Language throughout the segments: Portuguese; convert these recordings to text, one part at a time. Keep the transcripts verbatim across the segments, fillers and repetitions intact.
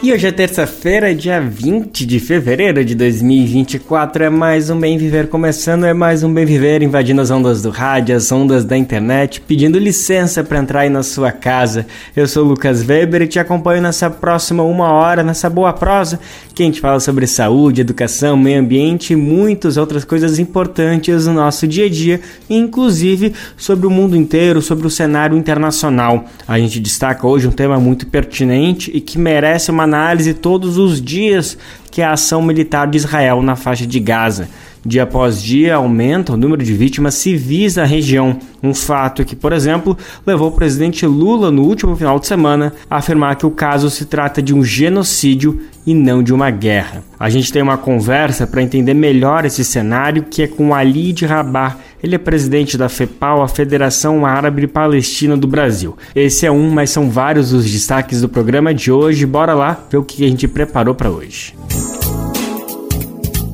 E hoje é terça-feira, dia vinte de fevereiro de dois mil e vinte e quatro, é mais um Bem Viver começando, é mais um Bem Viver invadindo as ondas do rádio, as ondas da internet, pedindo licença para entrar aí na sua casa. Eu sou o Lucas Weber e te acompanho nessa próxima uma hora, nessa boa prosa, que a gente fala sobre saúde, educação, meio ambiente e muitas outras coisas importantes no nosso dia a dia, inclusive sobre o mundo inteiro, sobre o cenário internacional. A gente destaca hoje um tema muito pertinente e que merece uma análise todos os dias, que é a ação militar de Israel na faixa de Gaza. Dia após dia aumenta o número de vítimas civis na região, um fato que, por exemplo, levou o presidente Lula no último final de semana a afirmar que o caso se trata de um genocídio e não de uma guerra. A gente tem uma conversa para entender melhor esse cenário, que é com Ali de Rabar. Ele é presidente da Fepal, a Federação Árabe Palestina do Brasil. Esse é um, mas são vários os destaques do programa de hoje. Bora lá ver o que a gente preparou para hoje.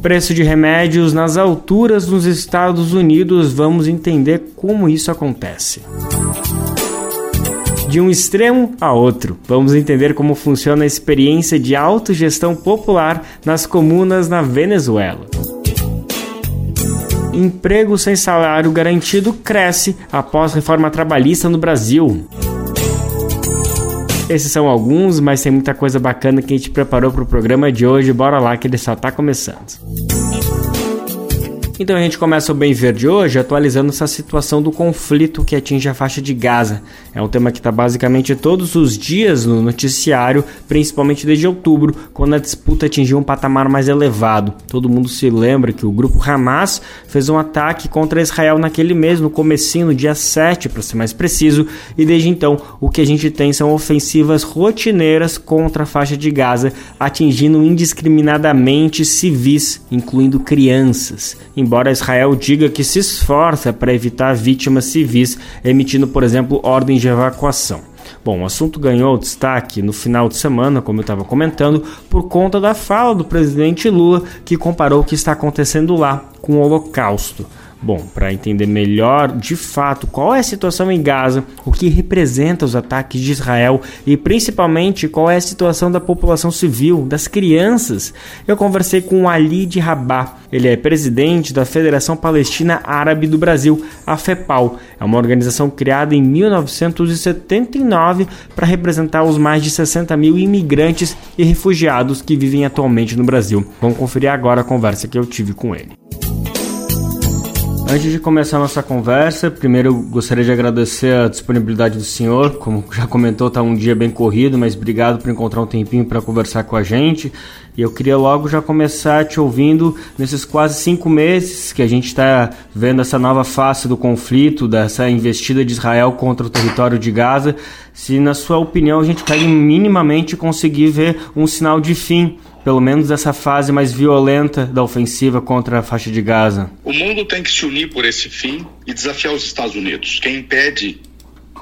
Preço de remédios nas alturas nos Estados Unidos. Vamos entender como isso acontece. De um extremo a outro, vamos entender como funciona a experiência de autogestão popular nas comunas na Venezuela. Emprego sem salário garantido cresce após reforma trabalhista no Brasil. Esses são alguns, mas tem muita coisa bacana que a gente preparou para o programa de hoje. Bora lá que ele só está começando. Então a gente começa o Bem Viver de hoje atualizando essa situação do conflito que atinge a faixa de Gaza. É um tema que está basicamente todos os dias no noticiário, principalmente desde outubro, quando a disputa atingiu um patamar mais elevado. Todo mundo se lembra que o grupo Hamas fez um ataque contra Israel naquele mesmo comecinho, no dia sete, para ser mais preciso, e desde então o que a gente tem são ofensivas rotineiras contra a faixa de Gaza, atingindo indiscriminadamente civis, incluindo crianças. Embora Israel diga que se esforça para evitar vítimas civis, emitindo, por exemplo, ordens de evacuação. Bom, o assunto ganhou destaque no final de semana, como eu estava comentando, por conta da fala do presidente Lula, que comparou o que está acontecendo lá com o Holocausto. Bom, para entender melhor, de fato, qual é a situação em Gaza, o que representa os ataques de Israel e, principalmente, qual é a situação da população civil, das crianças, eu conversei com Ali de Rabar. Ele é presidente da Federação Palestina Árabe do Brasil, a FEPAL. É uma organização criada em mil novecentos e setenta e nove para representar os mais de sessenta mil imigrantes e refugiados que vivem atualmente no Brasil. Vamos conferir agora a conversa que eu tive com ele. Antes de começar a nossa conversa, primeiro eu gostaria de agradecer a disponibilidade do senhor. Como já comentou, está um dia bem corrido, mas obrigado por encontrar um tempinho para conversar com a gente. E eu queria logo já começar te ouvindo nesses quase cinco meses que a gente está vendo essa nova face do conflito, dessa investida de Israel contra o território de Gaza. Se, na sua opinião, a gente consegue minimamente conseguir ver um sinal de fim, pelo menos dessa fase mais violenta da ofensiva contra a faixa de Gaza. O mundo tem que se unir por esse fim e desafiar os Estados Unidos. Quem impede,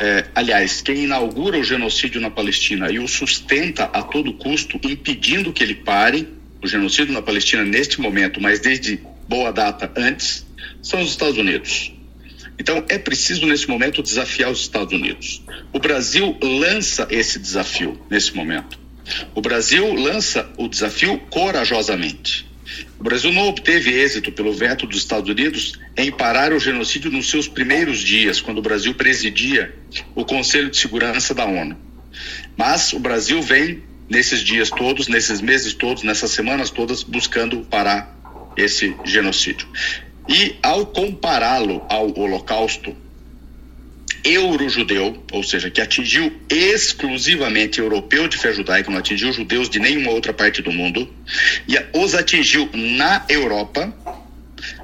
é, aliás, quem inaugura o genocídio na Palestina e o sustenta a todo custo, impedindo que ele pare, o genocídio na Palestina neste momento, mas desde boa data antes, são os Estados Unidos. Então é preciso nesse momento desafiar os Estados Unidos. O Brasil lança esse desafio nesse momento. O Brasil lança o desafio corajosamente. O Brasil não obteve êxito pelo veto dos Estados Unidos em parar o genocídio nos seus primeiros dias, quando o Brasil presidia o Conselho de Segurança da ONU. Mas o Brasil vem, nesses dias todos, nesses meses todos, nessas semanas todas, buscando parar esse genocídio. E ao compará-lo ao Holocausto eurojudeu, ou seja, que atingiu exclusivamente europeu de fé judaica, não atingiu judeus de nenhuma outra parte do mundo, e os atingiu na Europa,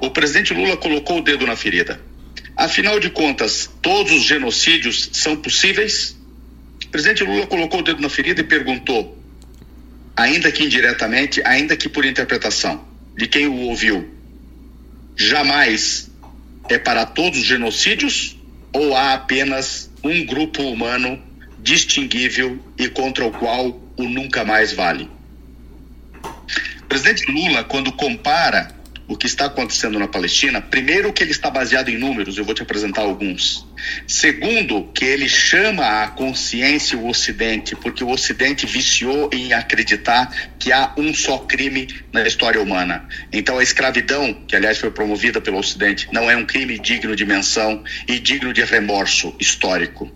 o presidente Lula colocou o dedo na ferida. Afinal de contas, todos os genocídios são possíveis? O presidente Lula colocou o dedo na ferida e perguntou, ainda que indiretamente, ainda que por interpretação de quem o ouviu, jamais é para todos os genocídios? Ou há apenas um grupo humano distinguível e contra o qual o nunca mais vale? presidente Lula, quando compara o que está acontecendo na Palestina, primeiro que ele está baseado em números, eu vou te apresentar alguns. Segundo, que ele chama a consciência o Ocidente, porque o Ocidente viciou em acreditar que há um só crime na história humana. Então a escravidão, que aliás foi promovida pelo Ocidente, não é um crime digno de menção e digno de remorso histórico.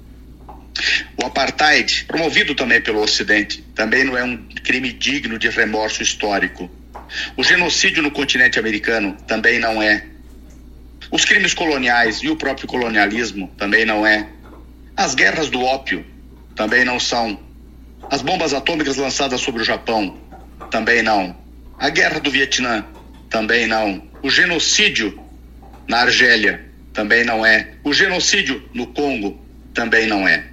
O apartheid, promovido também pelo Ocidente, também não é um crime digno de remorso histórico. O genocídio no continente americano também não é. Os crimes coloniais e o próprio colonialismo também não é. As guerras do ópio também não são. As bombas atômicas lançadas sobre o Japão também não. A guerra do Vietnã também não. O genocídio na Argélia também não é. O genocídio no Congo também não é.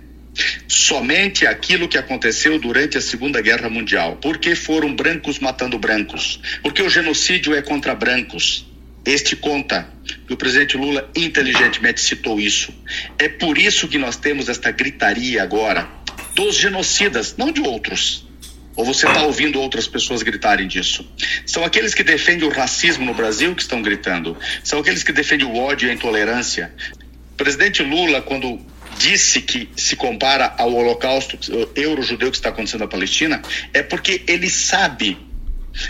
Somente aquilo que aconteceu durante a Segunda Guerra Mundial. Porque foram brancos matando brancos. Porque o genocídio é contra brancos. Este conta. E o presidente Lula inteligentemente citou isso. É por isso que nós temos esta gritaria agora dos genocidas, não de outros. Ou você está ouvindo outras pessoas gritarem disso? São aqueles que defendem o racismo no Brasil que estão gritando. São aqueles que defendem o ódio e a intolerância. O presidente Lula, quando disse que se compara ao Holocausto euro-judeu que está acontecendo na Palestina, é porque ele sabe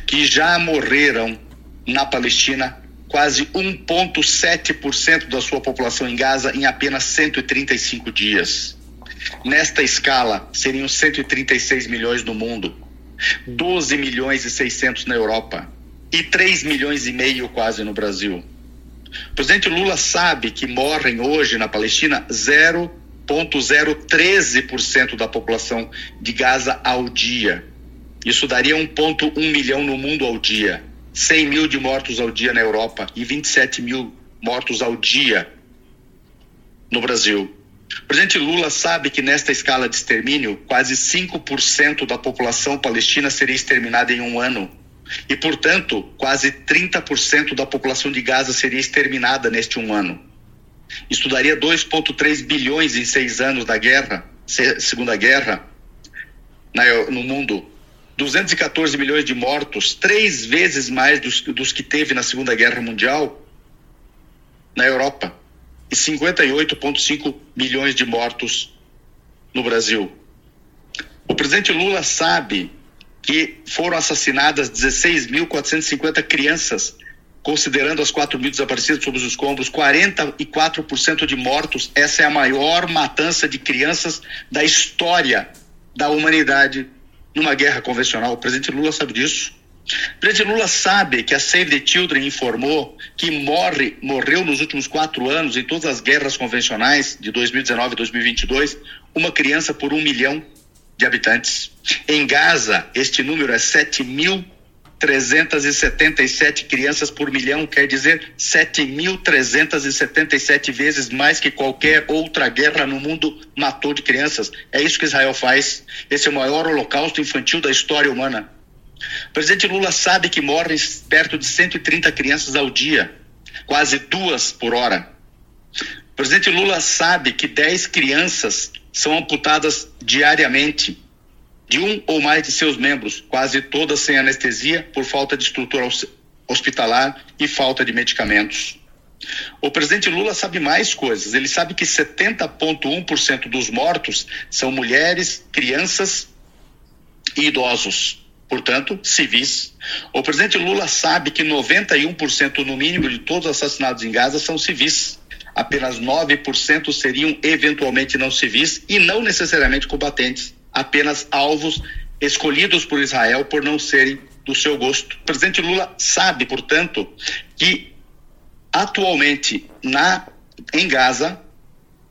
que já morreram na Palestina quase um vírgula sete por cento da sua população em Gaza em apenas cento e trinta e cinco dias. Nesta escala, seriam cento e trinta e seis milhões no mundo, doze milhões e seiscentos na Europa e três milhões e meio quase no Brasil. O presidente Lula sabe que morrem hoje na Palestina zero vírgula zero treze por cento da população de Gaza ao dia. Isso daria um vírgula um milhão no mundo ao dia, cem mil de mortos ao dia na Europa e vinte e sete mil mortos ao dia no Brasil. O presidente Lula sabe que nesta escala de extermínio, quase cinco por cento da população palestina seria exterminada em um ano. E, portanto, quase trinta por cento da população de Gaza seria exterminada neste um ano. Isso daria dois vírgula três bilhões em seis anos da guerra, Segunda Guerra, no mundo. duzentos e catorze milhões de mortos, três vezes mais dos, dos que teve na Segunda Guerra Mundial na Europa. E cinquenta e oito vírgula cinco milhões de mortos no Brasil. O presidente Lula sabe que foram assassinadas dezesseis mil quatrocentos e cinquenta crianças, considerando as quatro mil desaparecidas sob os escombros, quarenta e quatro por cento de mortos. Essa é a maior matança de crianças da história da humanidade numa guerra convencional. O presidente Lula sabe disso. O presidente Lula sabe que a Save the Children informou que morre, morreu nos últimos quatro anos, em todas as guerras convencionais de dois mil e dezenove e dois mil e vinte e dois, uma criança por um milhão de habitantes. Em Gaza, este número é sete mil trezentos e setenta e sete crianças por milhão, quer dizer sete mil trezentos e setenta e sete vezes mais que qualquer outra guerra no mundo matou de crianças. É isso que Israel faz. Esse é o maior holocausto infantil da história humana. O presidente Lula sabe que morrem perto de cento e trinta crianças ao dia, quase duas por hora. O presidente Lula sabe que dez crianças são amputadas diariamente de um ou mais de seus membros, quase todas sem anestesia, por falta de estrutura hospitalar e falta de medicamentos. O presidente Lula sabe mais coisas. Ele sabe que setenta vírgula um por cento dos mortos são mulheres, crianças e idosos, portanto, civis. O presidente Lula sabe que noventa e um por cento no mínimo de todos os assassinados em Gaza são civis. Apenas nove por cento seriam eventualmente não civis e não necessariamente combatentes, apenas alvos escolhidos por Israel por não serem do seu gosto. O presidente Lula sabe, portanto, que atualmente na, em Gaza,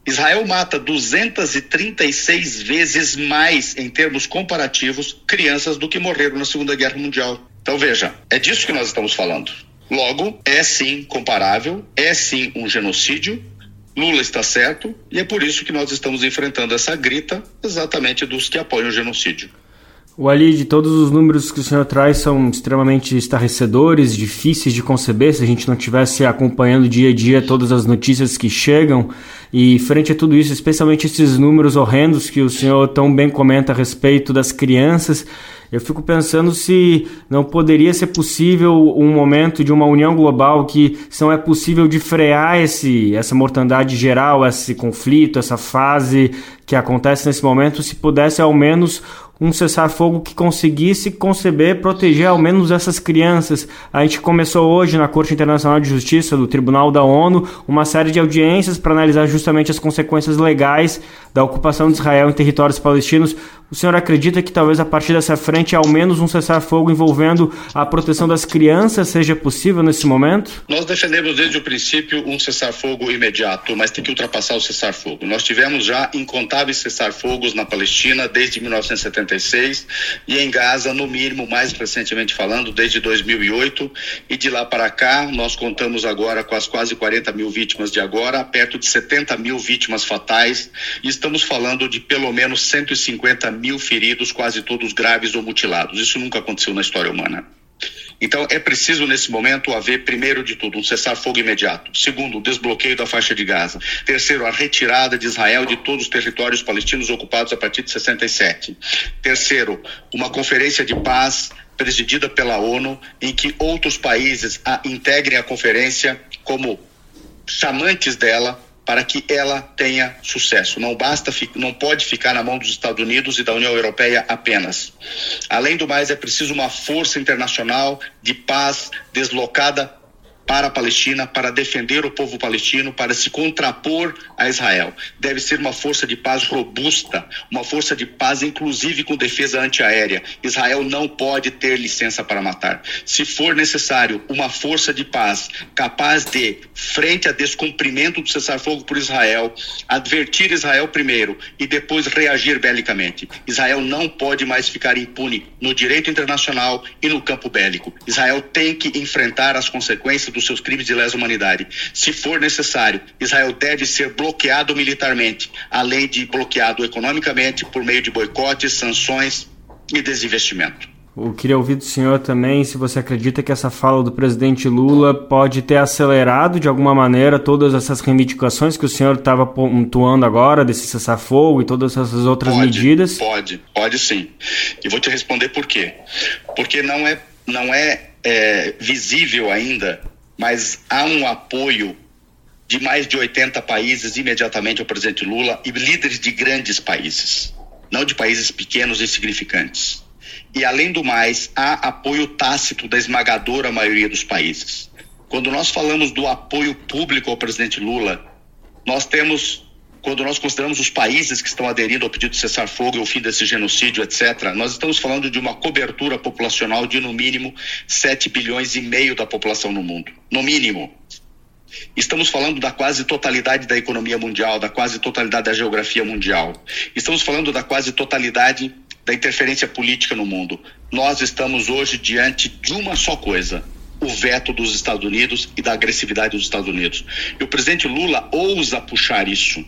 Israel mata duzentos e trinta e seis vezes mais, em termos comparativos, crianças do que morreram na Segunda Guerra Mundial. Então veja, é disso que nós estamos falando. Logo, é sim comparável, é sim um genocídio, Lula está certo, e é por isso que nós estamos enfrentando essa grita exatamente dos que apoiam o genocídio. Walid, todos os números que o senhor traz são extremamente estarrecedores, difíceis de conceber se a gente não estivesse acompanhando dia a dia todas as notícias que chegam. E frente a tudo isso, especialmente esses números horrendos que o senhor tão bem comenta a respeito das crianças, eu fico pensando se não poderia ser possível um momento de uma união global que se não é possível de frear esse, essa mortandade geral, esse conflito, essa fase que acontece nesse momento, se pudesse ao menos um cessar-fogo que conseguisse conceber, proteger ao menos essas crianças. A gente começou hoje na Corte Internacional de Justiça do Tribunal da ONU uma série de audiências para analisar justamente as consequências legais da ocupação de Israel em territórios palestinos. O senhor acredita que talvez a partir dessa frente ao menos um cessar-fogo envolvendo a proteção das crianças seja possível nesse momento? Nós defendemos desde o princípio um cessar-fogo imediato, mas tem que ultrapassar o cessar-fogo. Nós tivemos já incontáveis cessar-fogos na Palestina desde mil novecentos e setenta e seis e em Gaza, no mínimo, mais recentemente falando, desde dois mil e oito, e de lá para cá nós contamos agora com as quase quarenta mil vítimas de agora, perto de setenta mil vítimas fatais, e estamos falando de pelo menos cento e cinquenta mil feridos, quase todos graves ou mutilados. Isso nunca aconteceu na história humana. Então é preciso nesse momento haver, primeiro de tudo, um cessar-fogo imediato, segundo, o desbloqueio da faixa de Gaza, terceiro, a retirada de Israel de todos os territórios palestinos ocupados a partir de sessenta e sete, terceiro, uma conferência de paz presidida pela ONU em que outros países a integrem a conferência como chamantes dela, para que ela tenha sucesso. Não basta, não pode ficar na mão dos Estados Unidos e da União Europeia apenas. Além do mais, é preciso uma força internacional de paz deslocada para a Palestina, para defender o povo palestino, para se contrapor a Israel. Deve ser uma força de paz robusta, uma força de paz inclusive com defesa antiaérea. Israel não pode ter licença para matar. Se for necessário, uma força de paz capaz de, frente a descumprimento do cessar-fogo por Israel, advertir Israel primeiro e depois reagir belicamente. Israel não pode mais ficar impune no direito internacional e no campo bélico. Israel tem que enfrentar as consequências do dos seus crimes de lesa humanidade. Se for necessário, Israel deve ser bloqueado militarmente, além de bloqueado economicamente por meio de boicotes, sanções e desinvestimento. Eu queria ouvir do senhor também se você acredita que essa fala do presidente Lula pode ter acelerado de alguma maneira todas essas reivindicações que o senhor estava pontuando agora, desse cessar-fogo e todas essas outras pode, medidas. Pode, pode sim. E vou te responder por quê. Porque não é, não é, é visível ainda, mas há um apoio de mais de oitenta países imediatamente ao presidente Lula e líderes de grandes países, não de países pequenos e insignificantes. E, além do mais, há apoio tácito da esmagadora maioria dos países. Quando nós falamos do apoio público ao presidente Lula, nós temos... Quando nós consideramos os países que estão aderindo ao pedido de cessar-fogo e o fim desse genocídio, etcétera, nós estamos falando de uma cobertura populacional de, no mínimo, sete bilhões e meio da população no mundo. No mínimo. Estamos falando da quase totalidade da economia mundial, da quase totalidade da geografia mundial. Estamos falando da quase totalidade da interferência política no mundo. Nós estamos hoje diante de uma só coisa: o veto dos Estados Unidos e da agressividade dos Estados Unidos. E o presidente Lula ousa puxar isso.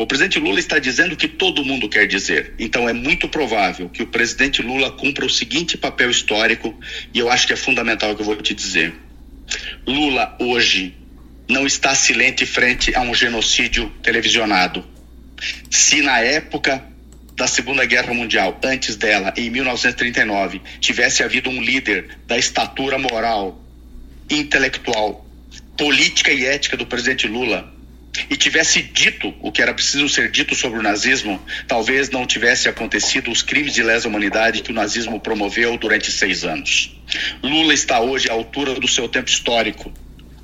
O presidente Lula está dizendo o que todo mundo quer dizer. Então é muito provável que o presidente Lula cumpra o seguinte papel histórico, e eu acho que é fundamental o que eu vou te dizer. Lula hoje não está silente frente a um genocídio televisionado. Se na época da Segunda Guerra Mundial, antes dela, em mil novecentos e trinta e nove, tivesse havido um líder da estatura moral, intelectual, política e ética do presidente Lula e tivesse dito o que era preciso ser dito sobre o nazismo, talvez não tivesse acontecido os crimes de lesa humanidade que o nazismo promoveu durante seis anos. Lula está hoje à altura do seu tempo histórico.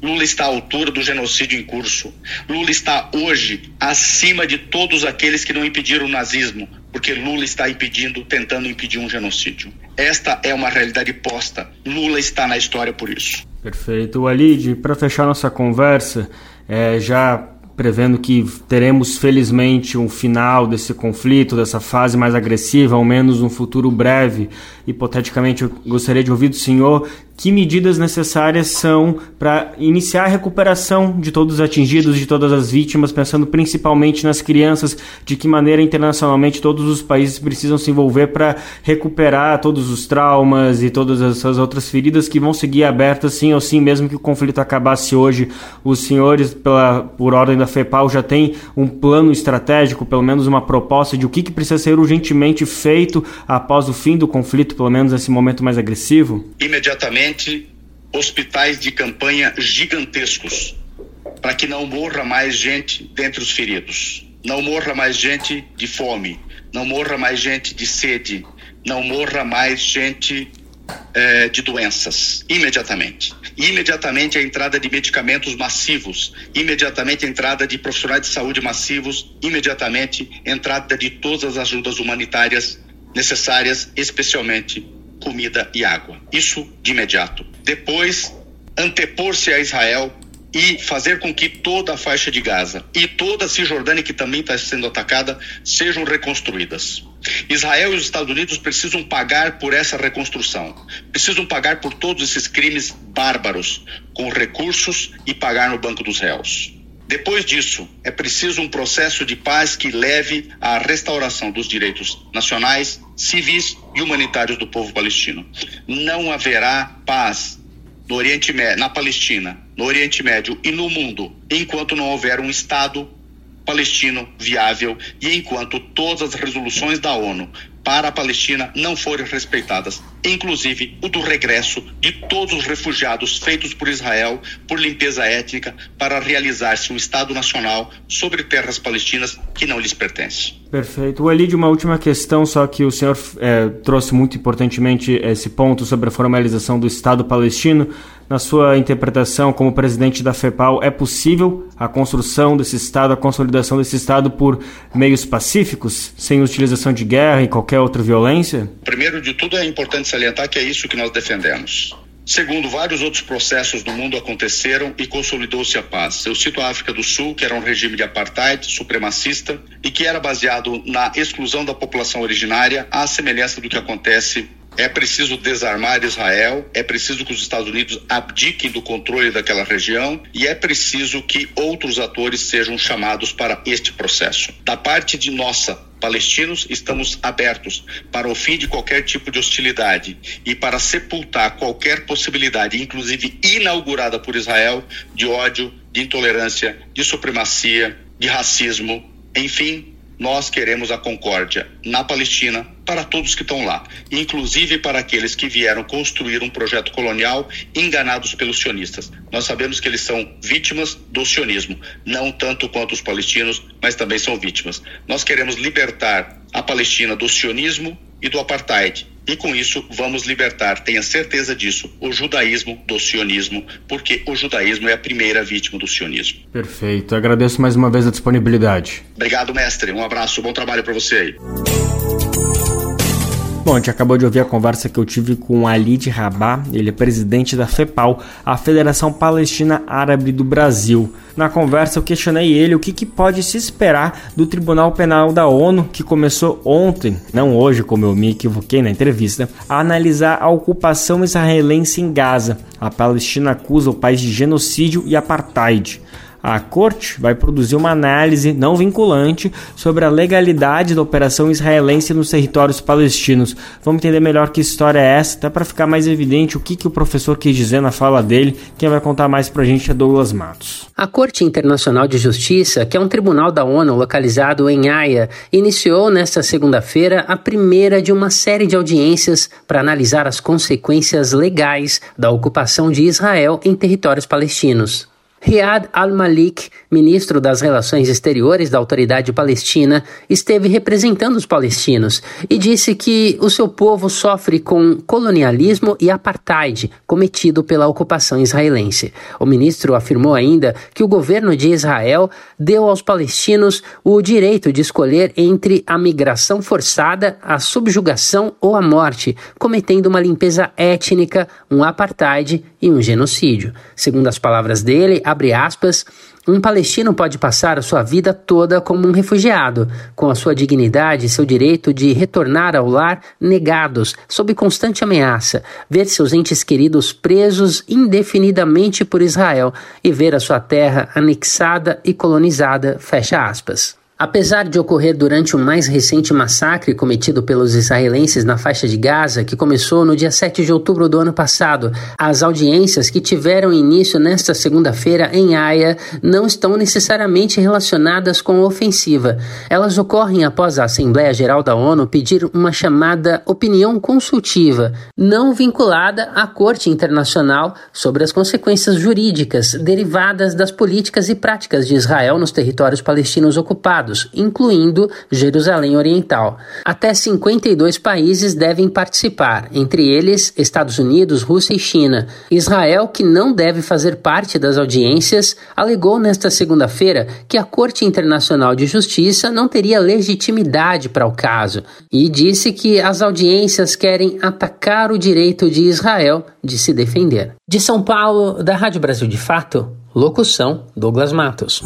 Lula está à altura do genocídio em curso. Lula está hoje acima de todos aqueles que não impediram o nazismo, porque Lula está impedindo, tentando impedir um genocídio. Esta é uma realidade posta. Lula está na história por isso. Perfeito. Walid, para fechar nossa conversa, é, já prevendo que teremos, felizmente, um final desse conflito, dessa fase mais agressiva, ao menos um futuro breve, hipoteticamente, eu gostaria de ouvir do senhor que medidas necessárias são para iniciar a recuperação de todos os atingidos, de todas as vítimas, pensando principalmente nas crianças, de que maneira internacionalmente todos os países precisam se envolver para recuperar todos os traumas e todas essas outras feridas que vão seguir abertas sim ou sim, mesmo que o conflito acabasse hoje. Os senhores, pela, por ordem da Fepal, já têm um plano estratégico, pelo menos uma proposta de o que, que precisa ser urgentemente feito após o fim do conflito, pelo menos nesse momento mais agressivo? Imediatamente, hospitais de campanha gigantescos para que não morra mais gente dentre os feridos, não morra mais gente de fome, não morra mais gente de sede, não morra mais gente eh, de doenças. Imediatamente. Imediatamente a entrada de medicamentos massivos, imediatamente a entrada de profissionais de saúde massivos, imediatamente a entrada de todas as ajudas humanitárias necessárias, especialmente comida e água. Isso de imediato. Depois, antepor-se a Israel e fazer com que toda a faixa de Gaza e toda a Cisjordânia, que também está sendo atacada, sejam reconstruídas. Israel e os Estados Unidos precisam pagar por essa reconstrução. Precisam pagar por todos esses crimes bárbaros, com recursos, e pagar no banco dos réus. Depois disso, é preciso um processo de paz que leve à restauração dos direitos nacionais, civis e humanitários do povo palestino. Não haverá paz no Oriente Médio, na Palestina, no Oriente Médio e no mundo, enquanto não houver um Estado palestino viável e enquanto todas as resoluções da ONU para a Palestina não forem respeitadas, inclusive o do regresso de todos os refugiados feitos por Israel por limpeza étnica, para realizar-se um Estado nacional sobre terras palestinas que não lhes pertencem. Perfeito. Walid, uma última questão, só que o senhor é, trouxe muito importantemente esse ponto sobre a formalização do Estado palestino. Na sua interpretação como presidente da FEPAL, é possível a construção desse Estado, a consolidação desse Estado por meios pacíficos, sem utilização de guerra e qualquer outra violência? Primeiro de tudo, é importante salientar que é isso que nós defendemos. Segundo, vários outros processos no mundo aconteceram e consolidou-se a paz. Eu cito a África do Sul, que era um regime de apartheid supremacista e que era baseado na exclusão da população originária, à semelhança do que acontece. É preciso desarmar Israel, é preciso que os Estados Unidos abdiquem do controle daquela região e é preciso que outros atores sejam chamados para este processo. Da parte de nossa, palestinos, estamos abertos para o fim de qualquer tipo de hostilidade e para sepultar qualquer possibilidade, inclusive inaugurada por Israel, de ódio, de intolerância, de supremacia, de racismo, enfim. Nós queremos a concórdia na Palestina para todos que estão lá, inclusive para aqueles que vieram construir um projeto colonial enganados pelos sionistas. Nós sabemos que eles são vítimas do sionismo, não tanto quanto os palestinos, mas também são vítimas. Nós queremos libertar a Palestina do sionismo e do apartheid. E com isso vamos libertar, tenha certeza disso, o judaísmo do sionismo, porque o judaísmo é a primeira vítima do sionismo. Perfeito, agradeço mais uma vez a disponibilidade. Obrigado, mestre, um abraço, bom trabalho para você aí. Bom, a gente acabou de ouvir a conversa que eu tive com Ali de Rabar, ele é presidente da FEPAL, a Federação Palestina Árabe do Brasil. Na conversa eu questionei ele o que, que pode se esperar do Tribunal Penal da ONU, que começou ontem, não hoje como eu me equivoquei na entrevista, a analisar a ocupação israelense em Gaza. A Palestina acusa o país de genocídio e apartheid. A corte vai produzir uma análise não vinculante sobre a legalidade da operação israelense nos territórios palestinos. Vamos entender melhor que história é essa, até para ficar mais evidente o que, que o professor quis dizer na fala dele. Quem vai contar mais para a gente é Douglas Matos. A Corte Internacional de Justiça, que é um tribunal da ONU localizado em Haia, iniciou nesta segunda-feira a primeira de uma série de audiências para analisar as consequências legais da ocupação de Israel em territórios palestinos. Riad Al-Malik, ministro das Relações Exteriores da Autoridade Palestina, esteve representando os palestinos e disse que o seu povo sofre com colonialismo e apartheid cometido pela ocupação israelense. O ministro afirmou ainda que o governo de Israel deu aos palestinos o direito de escolher entre a migração forçada, a subjugação ou a morte, cometendo uma limpeza étnica, um apartheid e um genocídio. Segundo as palavras dele, abre aspas, Um palestino pode passar a sua vida toda como um refugiado, com a sua dignidade e seu direito de retornar ao lar negados, sob constante ameaça, ver seus entes queridos presos indefinidamente por Israel e ver a sua terra anexada e colonizada, fecha aspas. Apesar de ocorrer durante o mais recente massacre cometido pelos israelenses na faixa de Gaza, que começou no dia sete de outubro do ano passado, as audiências que tiveram início nesta segunda-feira em Haia não estão necessariamente relacionadas com a ofensiva. Elas ocorrem após a Assembleia Geral da ONU pedir uma chamada opinião consultiva, não vinculada à Corte Internacional, sobre as consequências jurídicas derivadas das políticas e práticas de Israel nos territórios palestinos ocupados, incluindo Jerusalém Oriental. Até cinquenta e dois países devem participar, entre eles Estados Unidos, Rússia e China. Israel, que não deve fazer parte das audiências, alegou nesta segunda-feira que a Corte Internacional de Justiça não teria legitimidade para o caso e disse que as audiências querem atacar o direito de Israel de se defender. De São Paulo, da Rádio Brasil de Fato, locução Douglas Matos.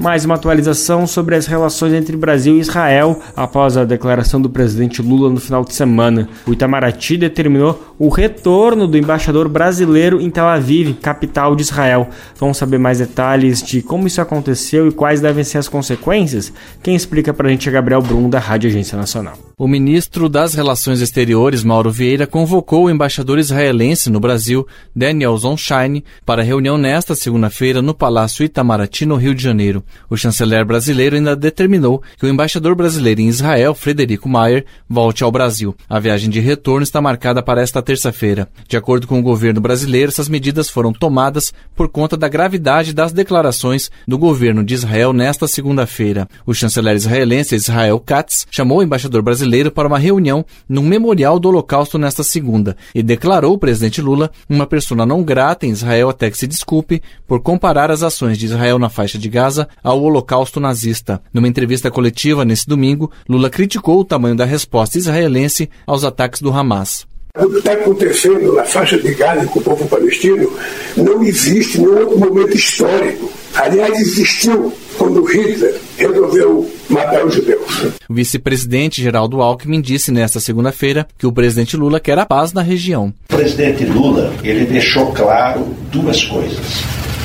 Mais uma atualização sobre as relações entre Brasil e Israel após a declaração do presidente Lula no final de semana. O Itamaraty determinou o retorno do embaixador brasileiro em Tel Aviv, capital de Israel. Vamos saber mais detalhes de como isso aconteceu e quais devem ser as consequências? Quem explica pra gente é Gabriel Brum, da Rádio Agência Nacional. O ministro das Relações Exteriores, Mauro Vieira, convocou o embaixador israelense no Brasil, Daniel Zonshine, para reunião nesta segunda-feira no Palácio Itamaraty, no Rio de Janeiro. O chanceler brasileiro ainda determinou que o embaixador brasileiro em Israel, Frederico Mayer, volte ao Brasil. A viagem de retorno está marcada para esta terça-feira. De acordo com o governo brasileiro, essas medidas foram tomadas por conta da gravidade das declarações do governo de Israel nesta segunda-feira. O chanceler israelense Israel Katz chamou o embaixador brasileiro para uma reunião num memorial do Holocausto nesta segunda e declarou o presidente Lula uma persona não grata em Israel até que se desculpe por comparar as ações de Israel na faixa de Gaza ao Holocausto nazista. Numa entrevista coletiva nesse domingo, Lula criticou o tamanho da resposta israelense aos ataques do Hamas. O que está acontecendo na faixa de Gaza com o povo palestino não existe em nenhum outro momento histórico. Aliás, existiu quando Hitler resolveu matar os judeus. O vice-presidente Geraldo Alckmin disse nesta segunda-feira que o presidente Lula quer a paz na região. O presidente Lula, ele deixou claro duas coisas.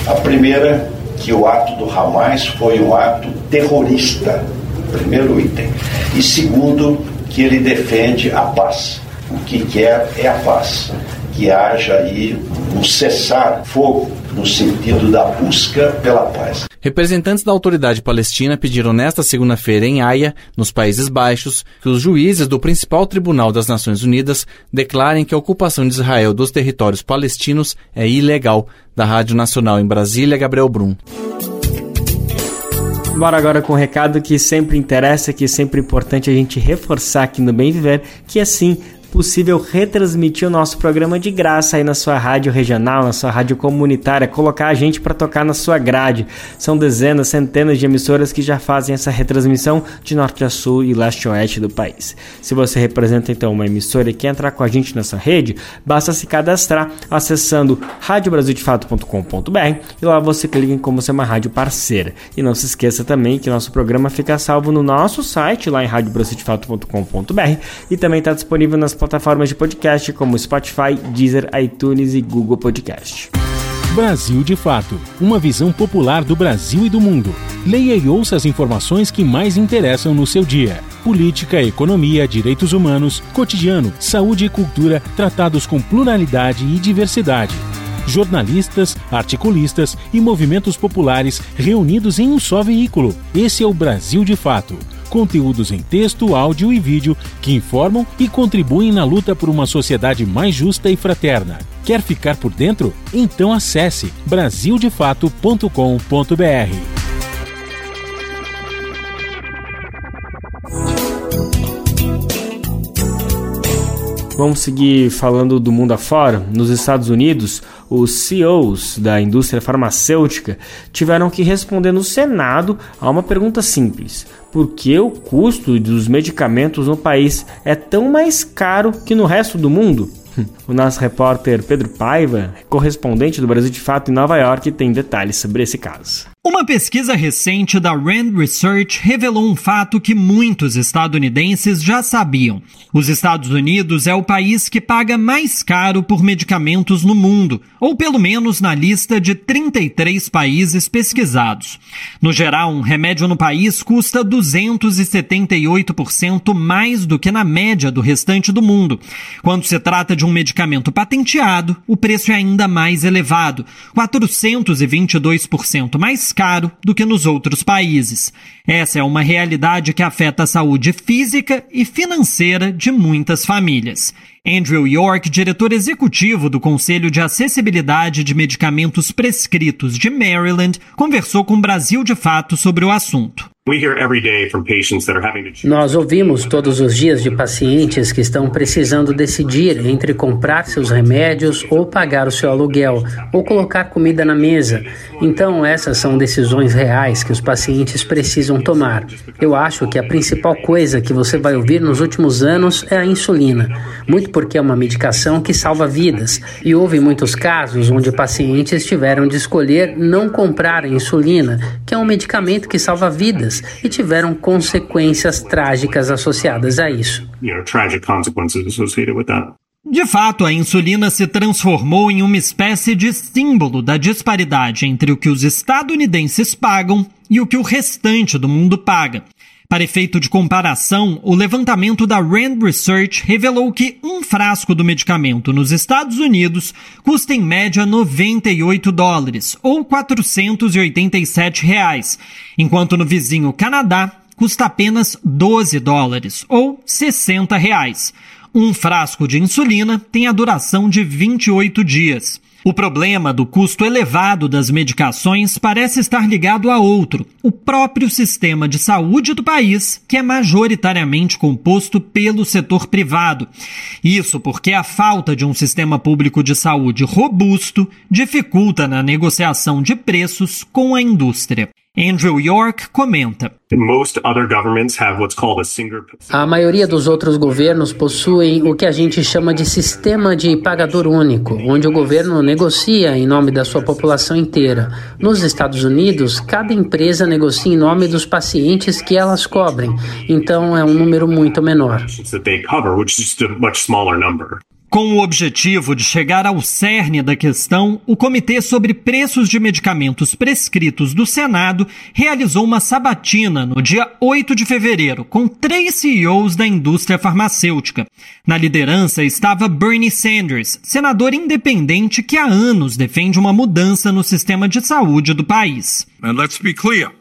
A primeira, que o ato do Hamas foi um ato terrorista, primeiro item. E segundo, que ele defende a paz. O que quer é a paz. Que haja aí um cessar-fogo no sentido da busca pela paz. Representantes da Autoridade Palestina pediram nesta segunda-feira em Haia, nos Países Baixos, que os juízes do principal tribunal das Nações Unidas declarem que a ocupação de Israel dos territórios palestinos é ilegal. Da Rádio Nacional em Brasília, Gabriel Brum. Bora agora com um recado que sempre interessa, que é sempre importante a gente reforçar aqui no Bem Viver, que assim possível retransmitir o nosso programa de graça aí na sua rádio regional, na sua rádio comunitária, colocar a gente para tocar na sua grade. São dezenas, centenas de emissoras que já fazem essa retransmissão de norte a sul e leste a oeste do país. Se você representa então uma emissora e quer entrar com a gente nessa rede, basta se cadastrar acessando rádio brasil de fato ponto com ponto b r e lá você clica em como ser uma rádio parceira. E não se esqueça também que nosso programa fica salvo no nosso site, lá em rádio brasil de fato ponto com ponto b r, e também está disponível nas plataformas de podcast como Spotify, Deezer, iTunes e Google Podcast. Brasil de Fato, uma visão popular do Brasil e do mundo. Leia e ouça as informações que mais interessam no seu dia. Política, economia, direitos humanos, cotidiano, saúde e cultura, tratados com pluralidade e diversidade. Jornalistas, articulistas e movimentos populares reunidos em um só veículo. Esse é o Brasil de Fato. Conteúdos em texto, áudio e vídeo que informam e contribuem na luta por uma sociedade mais justa e fraterna. Quer ficar por dentro? Então acesse brasil de fato ponto com ponto b r. Vamos seguir falando do mundo afora. Nos Estados Unidos, os C E Os da indústria farmacêutica tiveram que responder no Senado a uma pergunta simples: por que o custo dos medicamentos no país é tão mais caro que no resto do mundo? O nosso repórter Pedro Paiva, correspondente do Brasil de Fato em Nova York, tem detalhes sobre esse caso. Uma pesquisa recente da RAND Research revelou um fato que muitos estadunidenses já sabiam. Os Estados Unidos é o país que paga mais caro por medicamentos no mundo, ou pelo menos na lista de trinta e três países pesquisados. No geral, um remédio no país custa duzentos e setenta e oito por cento mais do que na média do restante do mundo. Quando se trata de um medicamento patenteado, o preço é ainda mais elevado, quatrocentos e vinte e dois por cento mais caro do que nos outros países. Essa é uma realidade que afeta a saúde física e financeira de muitas famílias. Andrew York, diretor executivo do Conselho de Acessibilidade de Medicamentos Prescritos de Maryland, conversou com o Brasil de Fato sobre o assunto. Nós ouvimos todos os dias de pacientes que estão precisando decidir entre comprar seus remédios ou pagar o seu aluguel, ou colocar comida na mesa. Então, essas são decisões reais que os pacientes precisam tomar. Eu acho que a principal coisa que você vai ouvir nos últimos anos é a insulina, muito porque é uma medicação que salva vidas. E houve muitos casos onde pacientes tiveram de escolher não comprar a insulina, que é um medicamento que salva vidas, e tiveram consequências trágicas associadas a isso. De fato, a insulina se transformou em uma espécie de símbolo da disparidade entre o que os estadunidenses pagam e o que o restante do mundo paga. Para efeito de comparação, o levantamento da RAND Research revelou que um frasco do medicamento nos Estados Unidos custa em média noventa e oito dólares, ou quatrocentos e oitenta e sete reais, enquanto no vizinho Canadá custa apenas doze dólares, ou sessenta reais. Um frasco de insulina tem a duração de vinte e oito dias. O problema do custo elevado das medicações parece estar ligado a outro, o próprio sistema de saúde do país, que é majoritariamente composto pelo setor privado. Isso porque a falta de um sistema público de saúde robusto dificulta na negociação de preços com a indústria. Andrew York comenta. A maioria dos outros governos possuem o que a gente chama de sistema de pagador único, onde o governo negocia em nome da sua população inteira. Nos Estados Unidos, cada empresa negocia em nome dos pacientes que elas cobrem, então é um número muito menor. Com o objetivo de chegar ao cerne da questão, o Comitê sobre Preços de Medicamentos Prescritos do Senado realizou uma sabatina no dia oito de fevereiro, com três C E Os da indústria farmacêutica. Na liderança estava Bernie Sanders, senador independente que há anos defende uma mudança no sistema de saúde do país. And let's be clear.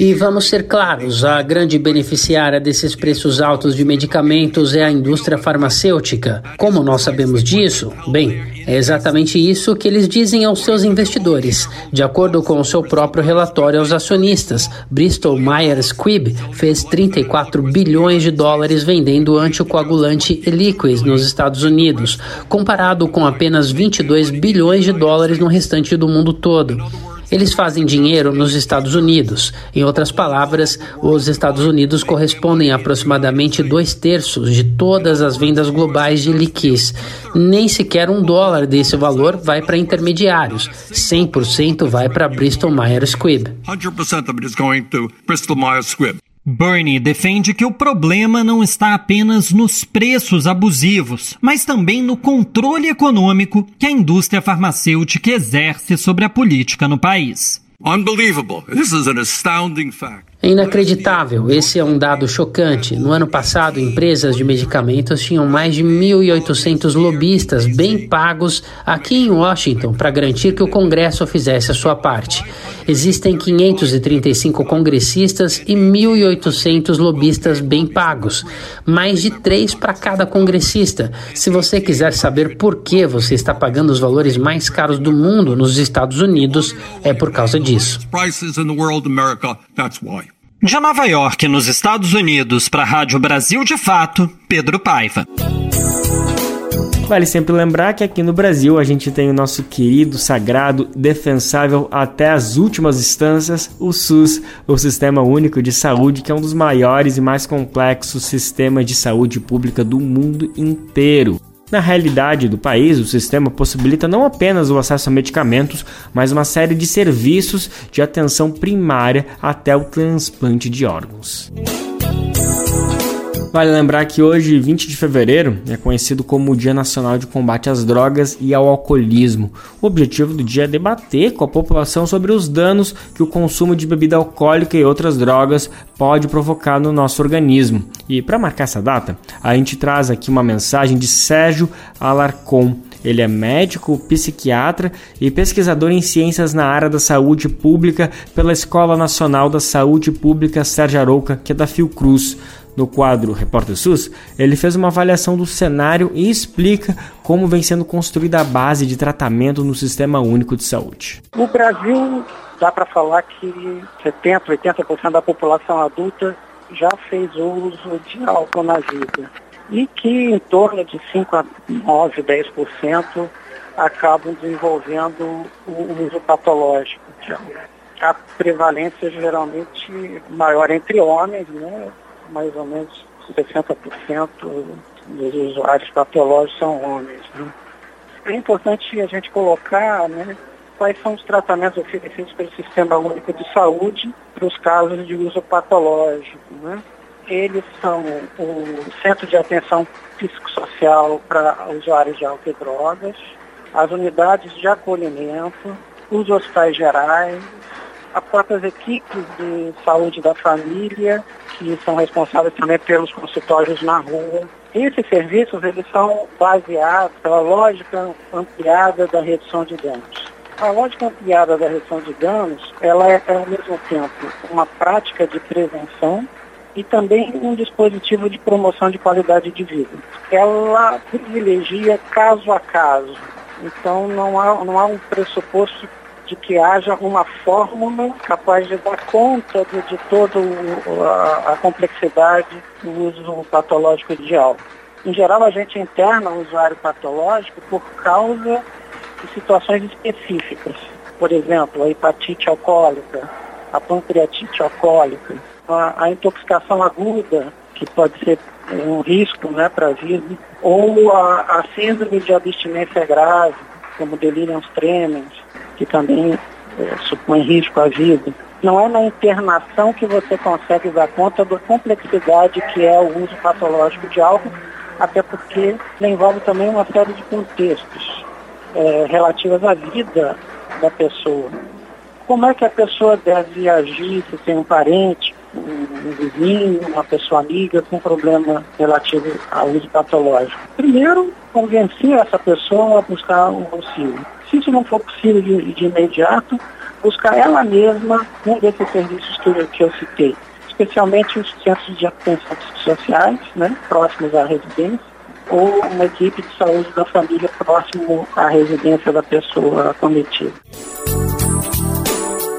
E vamos ser claros, a grande beneficiária desses preços altos de medicamentos é a indústria farmacêutica. Como nós sabemos disso? Bem, é exatamente isso que eles dizem aos seus investidores. De acordo com o seu próprio relatório aos acionistas, Bristol Myers Squibb fez trinta e quatro bilhões de dólares vendendo o anticoagulante Eliquis nos Estados Unidos, comparado com apenas vinte e dois bilhões de dólares no restante do mundo todo. Eles fazem dinheiro nos Estados Unidos. Em outras palavras, os Estados Unidos correspondem a aproximadamente dois terços de todas as vendas globais de Eliquis. Nem sequer um dólar desse valor vai para intermediários. cem por cento vai para Bristol Myers Squibb. Bernie defende que o problema não está apenas nos preços abusivos, mas também no controle econômico que a indústria farmacêutica exerce sobre a política no país. Unbelievable. This is an astounding fact. É inacreditável, esse é um dado chocante. No ano passado, empresas de medicamentos tinham mais de mil e oitocentos lobistas bem pagos aqui em Washington para garantir que o Congresso fizesse a sua parte. Existem quinhentos e trinta e cinco congressistas e mil e oitocentos lobistas bem pagos, mais de três para cada congressista. Se você quiser saber por que você está pagando os valores mais caros do mundo nos Estados Unidos, é por causa disso. De Nova York, nos Estados Unidos, para a Rádio Brasil de Fato, Pedro Paiva. Vale sempre lembrar que aqui no Brasil a gente tem o nosso querido, sagrado, defensável até as últimas instâncias, o SUS, o Sistema Único de Saúde, que é um dos maiores e mais complexos sistemas de saúde pública do mundo inteiro. Na realidade do país, o sistema possibilita não apenas o acesso a medicamentos, mas uma série de serviços de atenção primária até o transplante de órgãos. Vale lembrar que hoje, vinte de fevereiro, é conhecido como o Dia Nacional de Combate às Drogas e ao Alcoolismo. O objetivo do dia é debater com a população sobre os danos que o consumo de bebida alcoólica e outras drogas pode provocar no nosso organismo. E para marcar essa data, a gente traz aqui uma mensagem de Sérgio Alarcon. Ele é médico, psiquiatra e pesquisador em ciências na área da saúde pública pela Escola Nacional da Saúde Pública Sérgio Arouca, que é da Fiocruz. No quadro Repórter SUS, ele fez uma avaliação do cenário e explica como vem sendo construída a base de tratamento no Sistema Único de Saúde. No Brasil, dá para falar que setenta, oitenta por cento da população adulta já fez uso de álcool na vida e que em torno de cinco a nove, dez por cento acabam desenvolvendo o uso patológico de álcool. A prevalência é geralmente maior entre homens, né? Mais ou menos sessenta por cento dos usuários patológicos são homens. Né? É importante a gente colocar, né, quais são os tratamentos oferecidos pelo Sistema Único de Saúde para os casos de uso patológico. Né? Eles são o Centro de Atenção Psicossocial para usuários de álcool e drogas, as unidades de acolhimento, os hospitais gerais, as próprias equipes de saúde da família, que são responsáveis também pelos consultórios na rua. Esses serviços, eles são baseados pela lógica ampliada da redução de danos. A lógica ampliada da redução de danos, ela é, ao mesmo tempo, uma prática de prevenção e também um dispositivo de promoção de qualidade de vida. Ela privilegia caso a caso, então não há, não há um pressuposto de que haja uma fórmula capaz de dar conta de, de toda a, a complexidade do uso patológico de álcool. Em geral, a gente interna o usuário patológico por causa de situações específicas. Por exemplo, a hepatite alcoólica, a pancreatite alcoólica, a, a intoxicação aguda, que pode ser um risco, né, para a vida, ou a, a síndrome de abstinência grave, como delírio tremens, que também é, supõe risco à vida. Não é na internação que você consegue dar conta da complexidade que é o uso patológico de álcool, até porque envolve também uma série de contextos é, relativos à vida da pessoa. Como é que a pessoa deve agir se tem um parente, um vizinho, uma pessoa amiga com problema relativo ao uso patológico? Primeiro, convencer essa pessoa a buscar um auxílio. Se isso não for possível de, de imediato, buscar ela mesma um desses serviços que eu, que eu citei, especialmente os centros de atenção sociais, né, próximos à residência, ou uma equipe de saúde da família próximo à residência da pessoa cometida.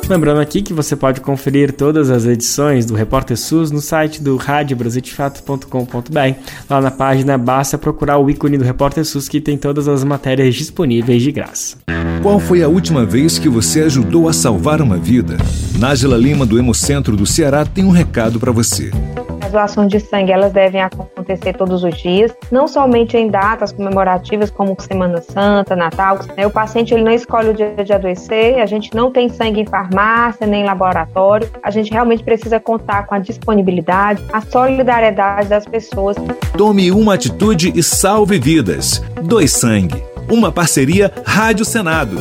Lembrando aqui que você pode conferir todas as edições do Repórter SUS no site do rádio brasil de fato ponto com ponto b r. Lá na página basta procurar o ícone do Repórter SUS, que tem todas as matérias disponíveis de graça. Qual foi a última vez que você ajudou a salvar uma vida? Nájila Lima, do Hemocentro do Ceará, tem um recado para você. As doações de sangue, elas devem acontecer todos os dias, não somente em datas comemorativas como Semana Santa, Natal, né? O paciente ele não escolhe o dia de adoecer, a gente não tem sangue em farmácia, nem em laboratório, a gente realmente precisa contar com a disponibilidade, a solidariedade das pessoas. Tome uma atitude e salve vidas. Doe sangue. Uma parceria Rádio Senado.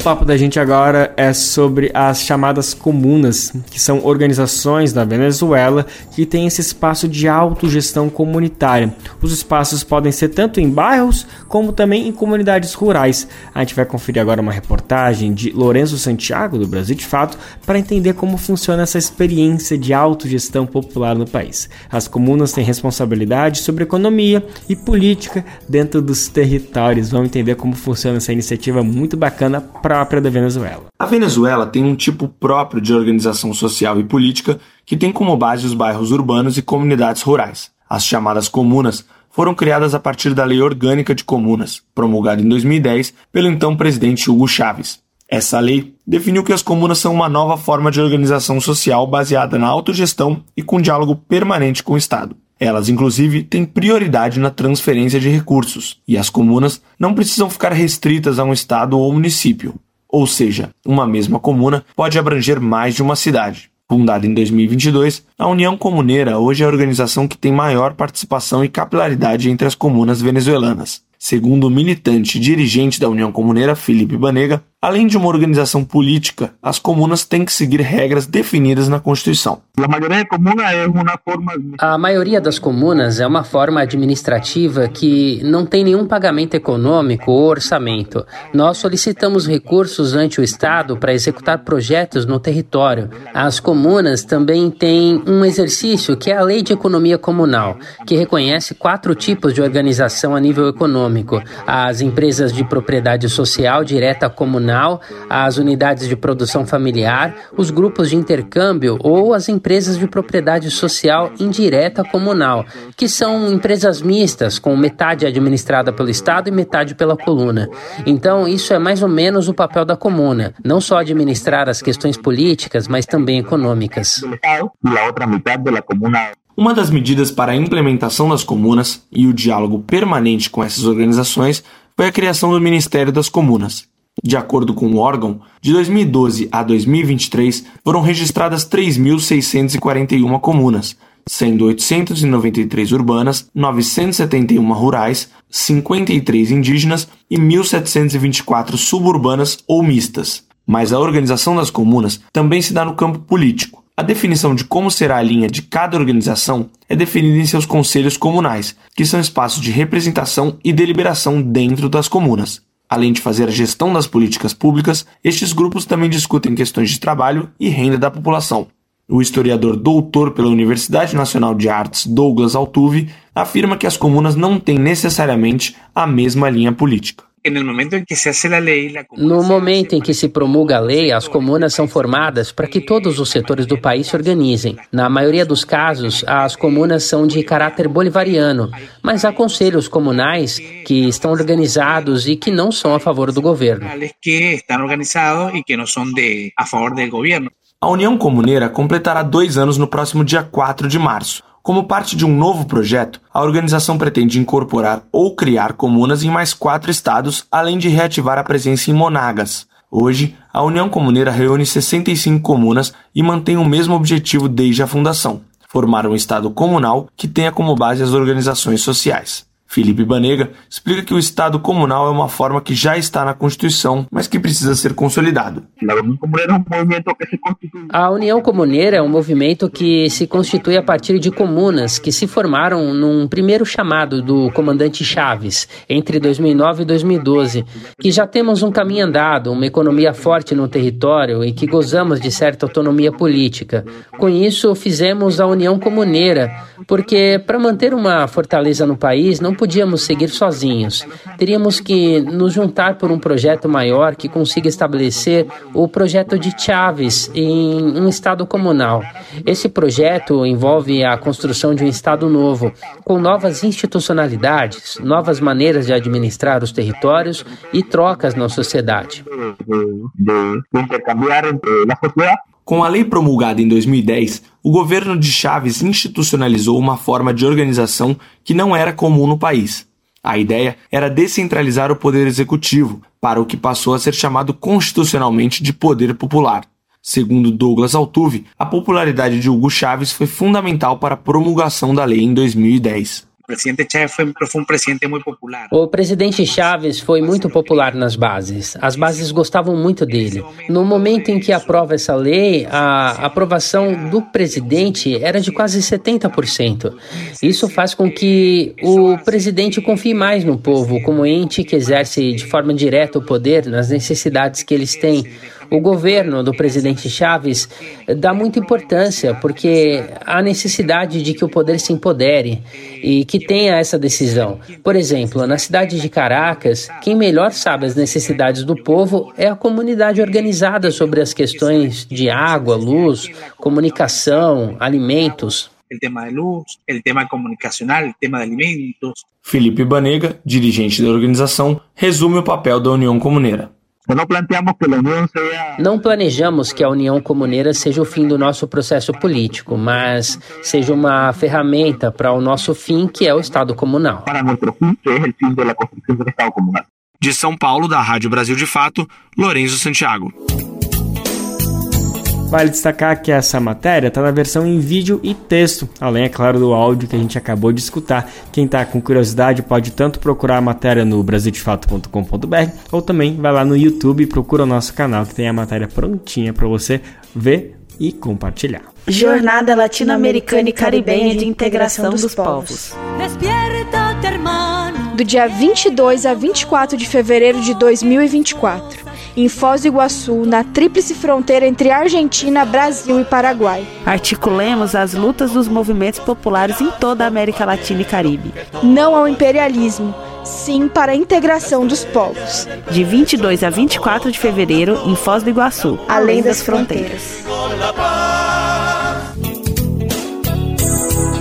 O papo da gente agora é sobre as chamadas comunas, que são organizações da Venezuela que têm esse espaço de autogestão comunitária. Os espaços podem ser tanto em bairros como também em comunidades rurais. A gente vai conferir agora uma reportagem de Lourenço Santiago, do Brasil de Fato, para entender como funciona essa experiência de autogestão popular no país. As comunas têm responsabilidade sobre economia e política dentro dos territórios. Vamos entender como funciona essa iniciativa muito bacana para própria da Venezuela. A Venezuela tem um tipo próprio de organização social e política que tem como base os bairros urbanos e comunidades rurais. As chamadas comunas foram criadas a partir da Lei Orgânica de Comunas, promulgada em dois mil e dez pelo então presidente Hugo Chávez. Essa lei definiu que as comunas são uma nova forma de organização social baseada na autogestão e com diálogo permanente com o Estado. Elas, inclusive, têm prioridade na transferência de recursos, e as comunas não precisam ficar restritas a um estado ou município. Ou seja, uma mesma comuna pode abranger mais de uma cidade. Fundada em dois mil e vinte e dois, a União Comunera hoje é a organização que tem maior participação e capilaridade entre as comunas venezuelanas. Segundo o militante e dirigente da União Comunera, Felipe Banega, além de uma organização política, as comunas têm que seguir regras definidas na Constituição. A maioria das comunas é uma forma administrativa que não tem nenhum pagamento econômico ou orçamento. Nós solicitamos recursos ante o Estado para executar projetos no território. As comunas também têm um exercício que é a Lei de Economia Comunal, que reconhece quatro tipos de organização a nível econômico: as empresas de propriedade social direta comunal, as unidades de produção familiar, os grupos de intercâmbio ou as empresas de propriedade social indireta comunal, que são empresas mistas, com metade administrada pelo Estado e metade pela comuna. Então, isso é mais ou menos o papel da comuna, não só administrar as questões políticas, mas também econômicas. Uma das medidas para a implementação das comunas e o diálogo permanente com essas organizações foi a criação do Ministério das Comunas. De acordo com o órgão, de dois mil e doze a dois mil e vinte e três foram registradas três mil seiscentas e quarenta e uma comunas, sendo oitocentas e noventa e três urbanas, novecentas e setenta e uma rurais, cinquenta e três indígenas e mil setecentas e vinte e quatro suburbanas ou mistas. Mas a organização das comunas também se dá no campo político. A definição de como será a linha de cada organização é definida em seus conselhos comunais, que são espaços de representação e deliberação dentro das comunas. Além de fazer a gestão das políticas públicas, estes grupos também discutem questões de trabalho e renda da população. O historiador doutor pela Universidade Nacional de Artes, Douglas Altuve, afirma que as comunas não têm necessariamente a mesma linha política. No momento em que se promulga a lei, as comunas são formadas para que todos os setores do país se organizem. Na maioria dos casos, as comunas são de caráter bolivariano, mas há conselhos comunais que estão organizados e que não são a favor do governo. A União Comunera completará dois anos no próximo dia quatro de março. Como parte de um novo projeto, a organização pretende incorporar ou criar comunas em mais quatro estados, além de reativar a presença em monagas. Hoje, a União Comunera reúne sessenta e cinco comunas e mantém o mesmo objetivo desde a fundação: formar um estado comunal que tenha como base as organizações sociais. Felipe Banega explica que o Estado comunal é uma forma que já está na Constituição, mas que precisa ser consolidado. A União Comunera é um movimento que se constitui a partir de comunas que se formaram num primeiro chamado do comandante Chávez, entre dois mil e nove e dois mil e doze, que já temos um caminho andado, uma economia forte no território e que gozamos de certa autonomia política. Com isso, fizemos a União Comunera, porque para manter uma fortaleza no país, não podíamos seguir sozinhos. Teríamos que nos juntar por um projeto maior que consiga estabelecer o projeto de Chávez em um Estado comunal. Esse projeto envolve a construção de um Estado novo, com novas institucionalidades, novas maneiras de administrar os territórios e trocas na sociedade. Com a lei promulgada em dois mil e dez, o governo de Chávez institucionalizou uma forma de organização que não era comum no país. A ideia era descentralizar o poder executivo para o que passou a ser chamado constitucionalmente de poder popular. Segundo Douglas Altuve, a popularidade de Hugo Chávez foi fundamental para a promulgação da lei em dois mil e dez. O presidente Chávez foi muito popular nas bases. As bases gostavam muito dele. No momento em que aprova essa lei, a aprovação do presidente era de quase setenta por cento. Isso faz com que o presidente confie mais no povo, como ente que exerce de forma direta o poder nas necessidades que eles têm. O governo do presidente Chávez dá muita importância porque há necessidade de que o poder se empodere e que tenha essa decisão. Por exemplo, na cidade de Caracas, quem melhor sabe as necessidades do povo é a comunidade organizada sobre as questões de água, luz, comunicação, alimentos. el tema de luz, el tema comunicacional, el tema de alimentos. Felipe Banega, dirigente da organização, resume o papel da União Comunera. Não planejamos que a União Comunera seja o fim do nosso processo político, mas seja uma ferramenta para o nosso fim, que é o Estado Comunal. De São Paulo, da Rádio Brasil de Fato, Lourenço Santiago. Vale destacar que essa matéria está na versão em vídeo e texto, além, é claro, do áudio que a gente acabou de escutar. Quem está com curiosidade pode tanto procurar a matéria no brasil de fato ponto com ponto b r ou também vai lá no YouTube e procura o nosso canal, que tem a matéria prontinha para você ver e compartilhar. Jornada Latino-Americana e Caribenha de Integração dos Povos. Do dia vinte e dois a vinte e quatro de fevereiro de dois mil e vinte e quatro. Em Foz do Iguaçu, na tríplice fronteira entre Argentina, Brasil e Paraguai. Articulemos as lutas dos movimentos populares em toda a América Latina e Caribe. Não ao imperialismo, sim para a integração dos povos. De vinte e dois a vinte e quatro de fevereiro, em Foz do Iguaçu, além das fronteiras.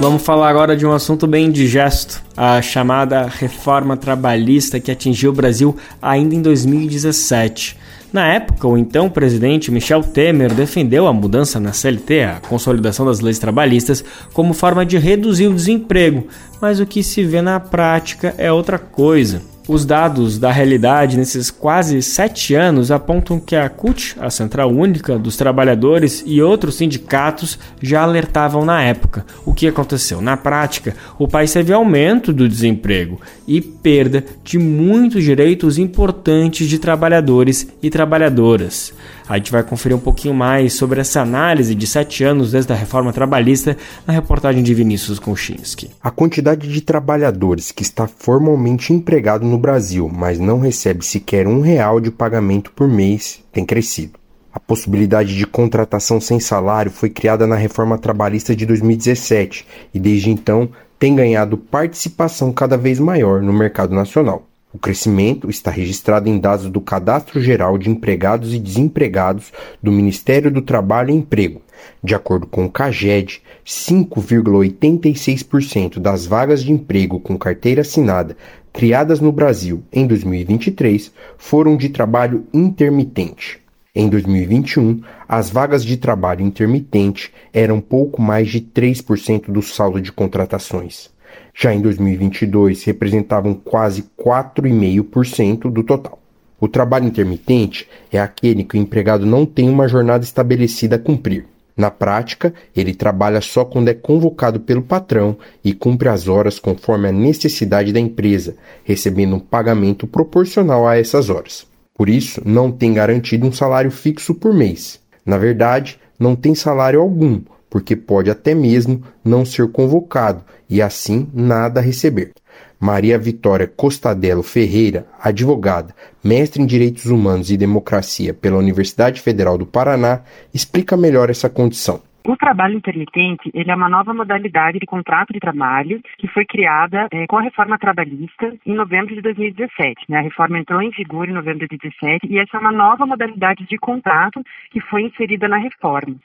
Vamos falar agora de um assunto bem indigesto, a chamada reforma trabalhista que atingiu o Brasil ainda em dois mil e dezessete. Na época, o então presidente Michel Temer defendeu a mudança na C L T, a consolidação das leis trabalhistas, como forma de reduzir o desemprego, mas o que se vê na prática é outra coisa. Os dados da realidade nesses quase sete anos apontam que a C U T, a Central Única dos Trabalhadores, e outros sindicatos já alertavam na época. O que aconteceu? Na prática, o país teve aumento do desemprego e perda de muitos direitos importantes de trabalhadores e trabalhadoras. A gente vai conferir um pouquinho mais sobre essa análise de sete anos desde a reforma trabalhista na reportagem de Vinícius Konchinski. A quantidade de trabalhadores que está formalmente empregado no Brasil, mas não recebe sequer um real de pagamento por mês, tem crescido. A possibilidade de contratação sem salário foi criada na reforma trabalhista de dois mil e dezessete e desde então tem ganhado participação cada vez maior no mercado nacional. O crescimento está registrado em dados do Cadastro Geral de Empregados e Desempregados do Ministério do Trabalho e Emprego. De acordo com o CAGED, cinco vírgula oitenta e seis por cento das vagas de emprego com carteira assinada criadas no Brasil em dois mil e vinte e três foram de trabalho intermitente. Em dois mil e vinte e um, as vagas de trabalho intermitente eram pouco mais de três por cento do saldo de contratações. Já em dois mil e vinte e dois, representavam quase quatro vírgula cinco por cento do total. O trabalho intermitente é aquele que o empregado não tem uma jornada estabelecida a cumprir. Na prática, ele trabalha só quando é convocado pelo patrão e cumpre as horas conforme a necessidade da empresa, recebendo um pagamento proporcional a essas horas. Por isso, não tem garantido um salário fixo por mês. Na verdade, não tem salário algum, porque pode até mesmo não ser convocado e assim nada receber. Maria Vitória Costadelo Ferreira, advogada, mestre em Direitos Humanos e Democracia pela Universidade Federal do Paraná, explica melhor essa condição. O trabalho intermitente ele é uma nova modalidade de contrato de trabalho que foi criada é, com a reforma trabalhista em novembro de dois mil e dezessete. Né? A reforma entrou em vigor em novembro de dois mil e dezessete e essa é uma nova modalidade de contrato que foi inserida na reforma.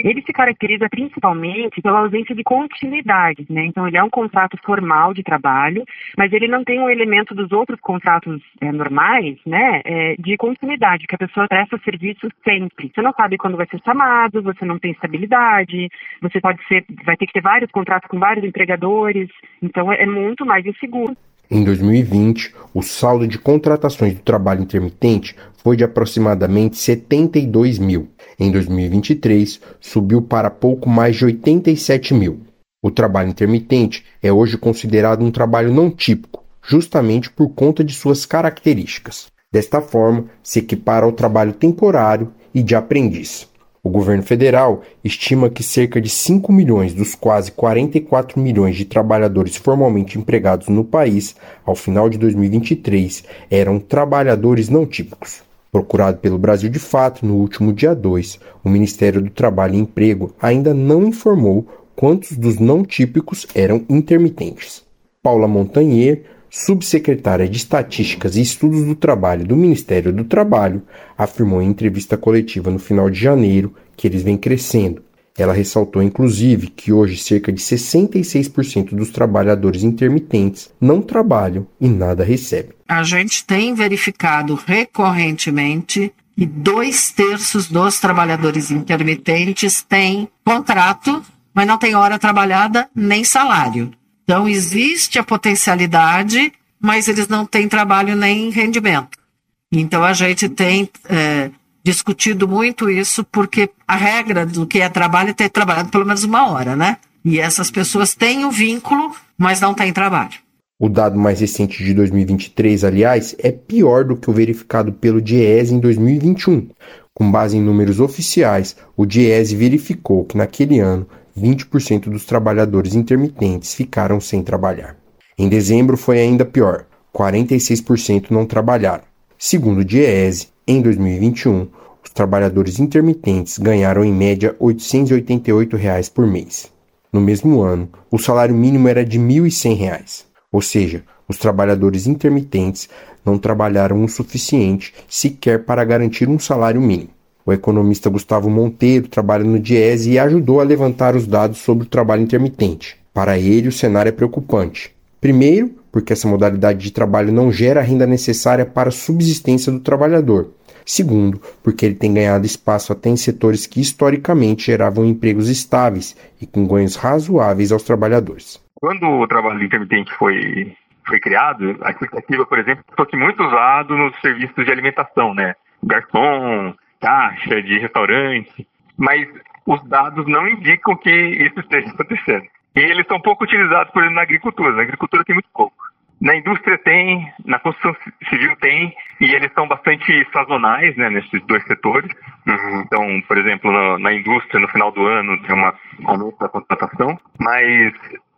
Ele se caracteriza principalmente pela ausência de continuidade, né? Então, ele é um contrato formal de trabalho, mas ele não tem um elemento dos outros contratos é, normais, né? É, de continuidade, que a pessoa presta serviço sempre. Você não sabe quando vai ser chamado, você não tem estabilidade, você pode ser, vai ter que ter vários contratos com vários empregadores, então é, é muito mais inseguro. Em dois mil e vinte, o saldo de contratações do trabalho intermitente foi de aproximadamente setenta e dois mil. Em dois mil e vinte e três, subiu para pouco mais de oitenta e sete mil. O trabalho intermitente é hoje considerado um trabalho não típico, justamente por conta de suas características. Desta forma, se equipara ao trabalho temporário e de aprendiz. O governo federal estima que cerca de cinco milhões dos quase quarenta e quatro milhões de trabalhadores formalmente empregados no país, ao final de dois mil e vinte e três, eram trabalhadores não típicos. Procurado pelo Brasil de Fato no último dia dois, o Ministério do Trabalho e Emprego ainda não informou quantos dos não típicos eram intermitentes. Paula Montanier, subsecretária de Estatísticas e Estudos do Trabalho do Ministério do Trabalho, afirmou em entrevista coletiva no final de janeiro que eles vêm crescendo. Ela ressaltou, inclusive, que hoje cerca de sessenta e seis por cento dos trabalhadores intermitentes não trabalham e nada recebem. A gente tem verificado recorrentemente que dois terços dos trabalhadores intermitentes têm contrato, mas não tem hora trabalhada nem salário. Então, existe a potencialidade, mas eles não têm trabalho nem rendimento. Então, a gente tem... É, discutido muito isso, porque a regra do que é trabalho é ter trabalhado pelo menos uma hora, né? E essas pessoas têm um vínculo, mas não têm trabalho. O dado mais recente de dois mil e vinte e três, aliás, é pior do que o verificado pelo DIEESE em dois mil e vinte e um. Com base em números oficiais, o DIEESE verificou que naquele ano, vinte por cento dos trabalhadores intermitentes ficaram sem trabalhar. Em dezembro foi ainda pior, quarenta e seis por cento não trabalharam. Segundo o DIEESE, em dois mil e vinte e um, os trabalhadores intermitentes ganharam em média oitocentos e oitenta e oito reais por mês. No mesmo ano, o salário mínimo era de mil e cem reais. Ou seja, os trabalhadores intermitentes não trabalharam o suficiente sequer para garantir um salário mínimo. O economista Gustavo Monteiro trabalha no DIEESE e ajudou a levantar os dados sobre o trabalho intermitente. Para ele, o cenário é preocupante. Primeiro, porque essa modalidade de trabalho não gera a renda necessária para a subsistência do trabalhador. Segundo, porque ele tem ganhado espaço até em setores que historicamente geravam empregos estáveis e com ganhos razoáveis aos trabalhadores. Quando o trabalho intermitente foi, foi criado, a expectativa, por exemplo, foi muito usado nos serviços de alimentação, né? Garçom, caixa de restaurante, mas os dados não indicam que isso esteja acontecendo. E eles são pouco utilizados, por exemplo, na agricultura. Na agricultura tem muito pouco. Na indústria tem, na construção civil tem, e eles são bastante sazonais, né, nesses dois setores. Uhum. Então, por exemplo, na, na indústria, no final do ano, tem uma aumento da contratação, mas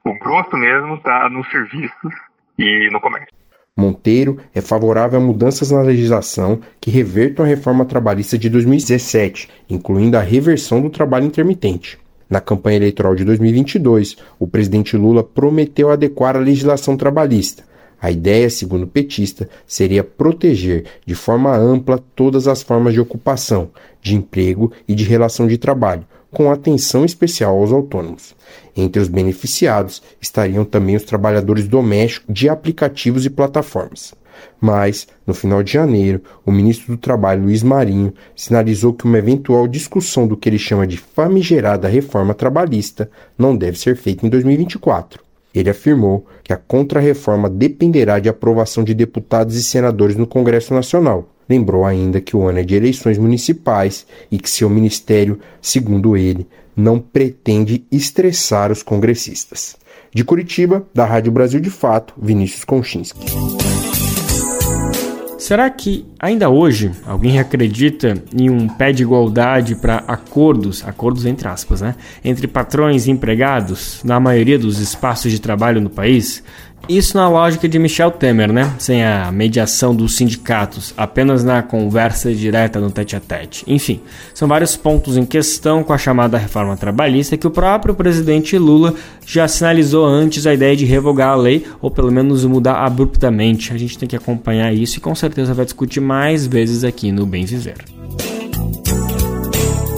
o grosso mesmo está nos serviços e no comércio. Monteiro é favorável a mudanças na legislação que revertam a reforma trabalhista de dois mil e dezessete, incluindo a reversão do trabalho intermitente. Na campanha eleitoral de dois mil e vinte e dois, o presidente Lula prometeu adequar a legislação trabalhista. A ideia, segundo o petista, seria proteger de forma ampla todas as formas de ocupação, de emprego e de relação de trabalho, com atenção especial aos autônomos. Entre os beneficiados estariam também os trabalhadores domésticos de aplicativos e plataformas. Mas, no final de janeiro, o ministro do Trabalho, Luiz Marinho, sinalizou que uma eventual discussão do que ele chama de famigerada reforma trabalhista não deve ser feita em dois mil e vinte e quatro. Ele afirmou que a contrarreforma dependerá de aprovação de deputados e senadores no Congresso Nacional. Lembrou ainda que o ano é de eleições municipais e que seu ministério, segundo ele, não pretende estressar os congressistas. De Curitiba, da Rádio Brasil de Fato, Vinícius Konchinski. Será que ainda hoje alguém acredita em um pé de igualdade para acordos, acordos entre aspas, né, entre patrões e empregados na maioria dos espaços de trabalho no país? Isso na lógica de Michel Temer, né? Sem a mediação dos sindicatos, apenas na conversa direta no tete-a-tete. Enfim, são vários pontos em questão com a chamada reforma trabalhista que o próprio presidente Lula já sinalizou antes a ideia de revogar a lei ou pelo menos mudar abruptamente. A gente tem que acompanhar isso e com certeza vai discutir mais vezes aqui no Bem Viver.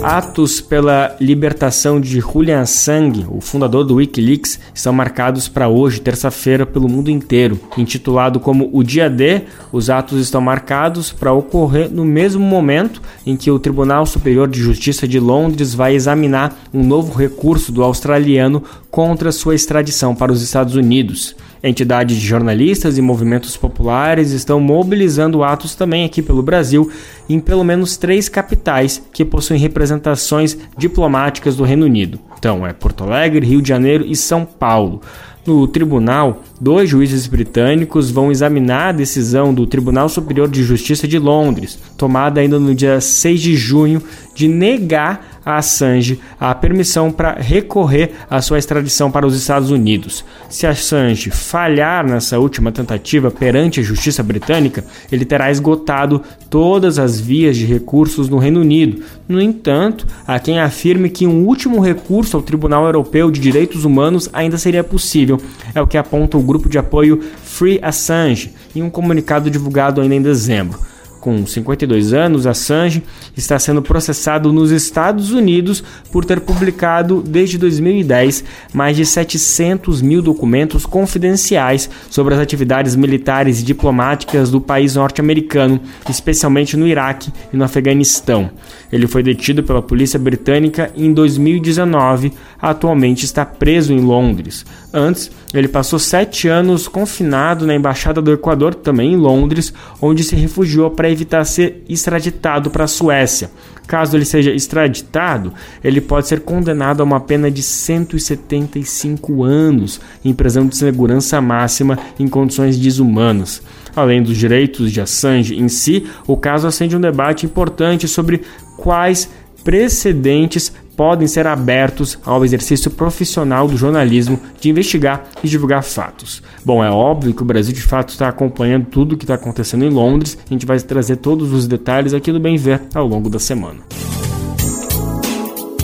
Atos pela libertação de Julian Assange, o fundador do Wikileaks, estão marcados para hoje, terça-feira, pelo mundo inteiro. Intitulado como o Dia D, os atos estão marcados para ocorrer no mesmo momento em que o Tribunal Superior de Justiça de Londres vai examinar um novo recurso do australiano contra sua extradição para os Estados Unidos. Entidades de jornalistas e movimentos populares estão mobilizando atos também aqui pelo Brasil em pelo menos três capitais que possuem representações diplomáticas do Reino Unido. Então, é Porto Alegre, Rio de Janeiro e São Paulo. No tribunal, dois juízes britânicos vão examinar a decisão do Tribunal Superior de Justiça de Londres, tomada ainda no dia seis de junho, de negar a Assange a permissão para recorrer à sua extradição para os Estados Unidos. Se Assange falhar nessa última tentativa perante a justiça britânica, ele terá esgotado todas as vias de recursos no Reino Unido. No entanto, há quem afirme que um último recurso ao Tribunal Europeu de Direitos Humanos ainda seria possível. É o que aponta o grupo de apoio Free Assange em um comunicado divulgado ainda em dezembro. com cinquenta e dois anos, Assange está sendo processado nos Estados Unidos por ter publicado, desde dois mil e dez, mais de setecentos mil documentos confidenciais sobre as atividades militares e diplomáticas do país norte-americano, especialmente no Iraque e no Afeganistão. Ele foi detido pela polícia britânica em dois mil e dezenove, atualmente está preso em Londres. Antes, ele passou sete anos confinado na Embaixada do Equador, também em Londres, onde se refugiou para evitar ser extraditado para a Suécia. Caso ele seja extraditado, ele pode ser condenado a uma pena de cento e setenta e cinco anos em prisão de segurança máxima em condições desumanas. Além dos direitos de Assange em si, o caso acende um debate importante sobre quais precedentes podem ser abertos ao exercício profissional do jornalismo de investigar e divulgar fatos. Bom, é óbvio que o Brasil de fato está acompanhando tudo o que está acontecendo em Londres. A gente vai trazer todos os detalhes aqui do Bem Ver ao longo da semana.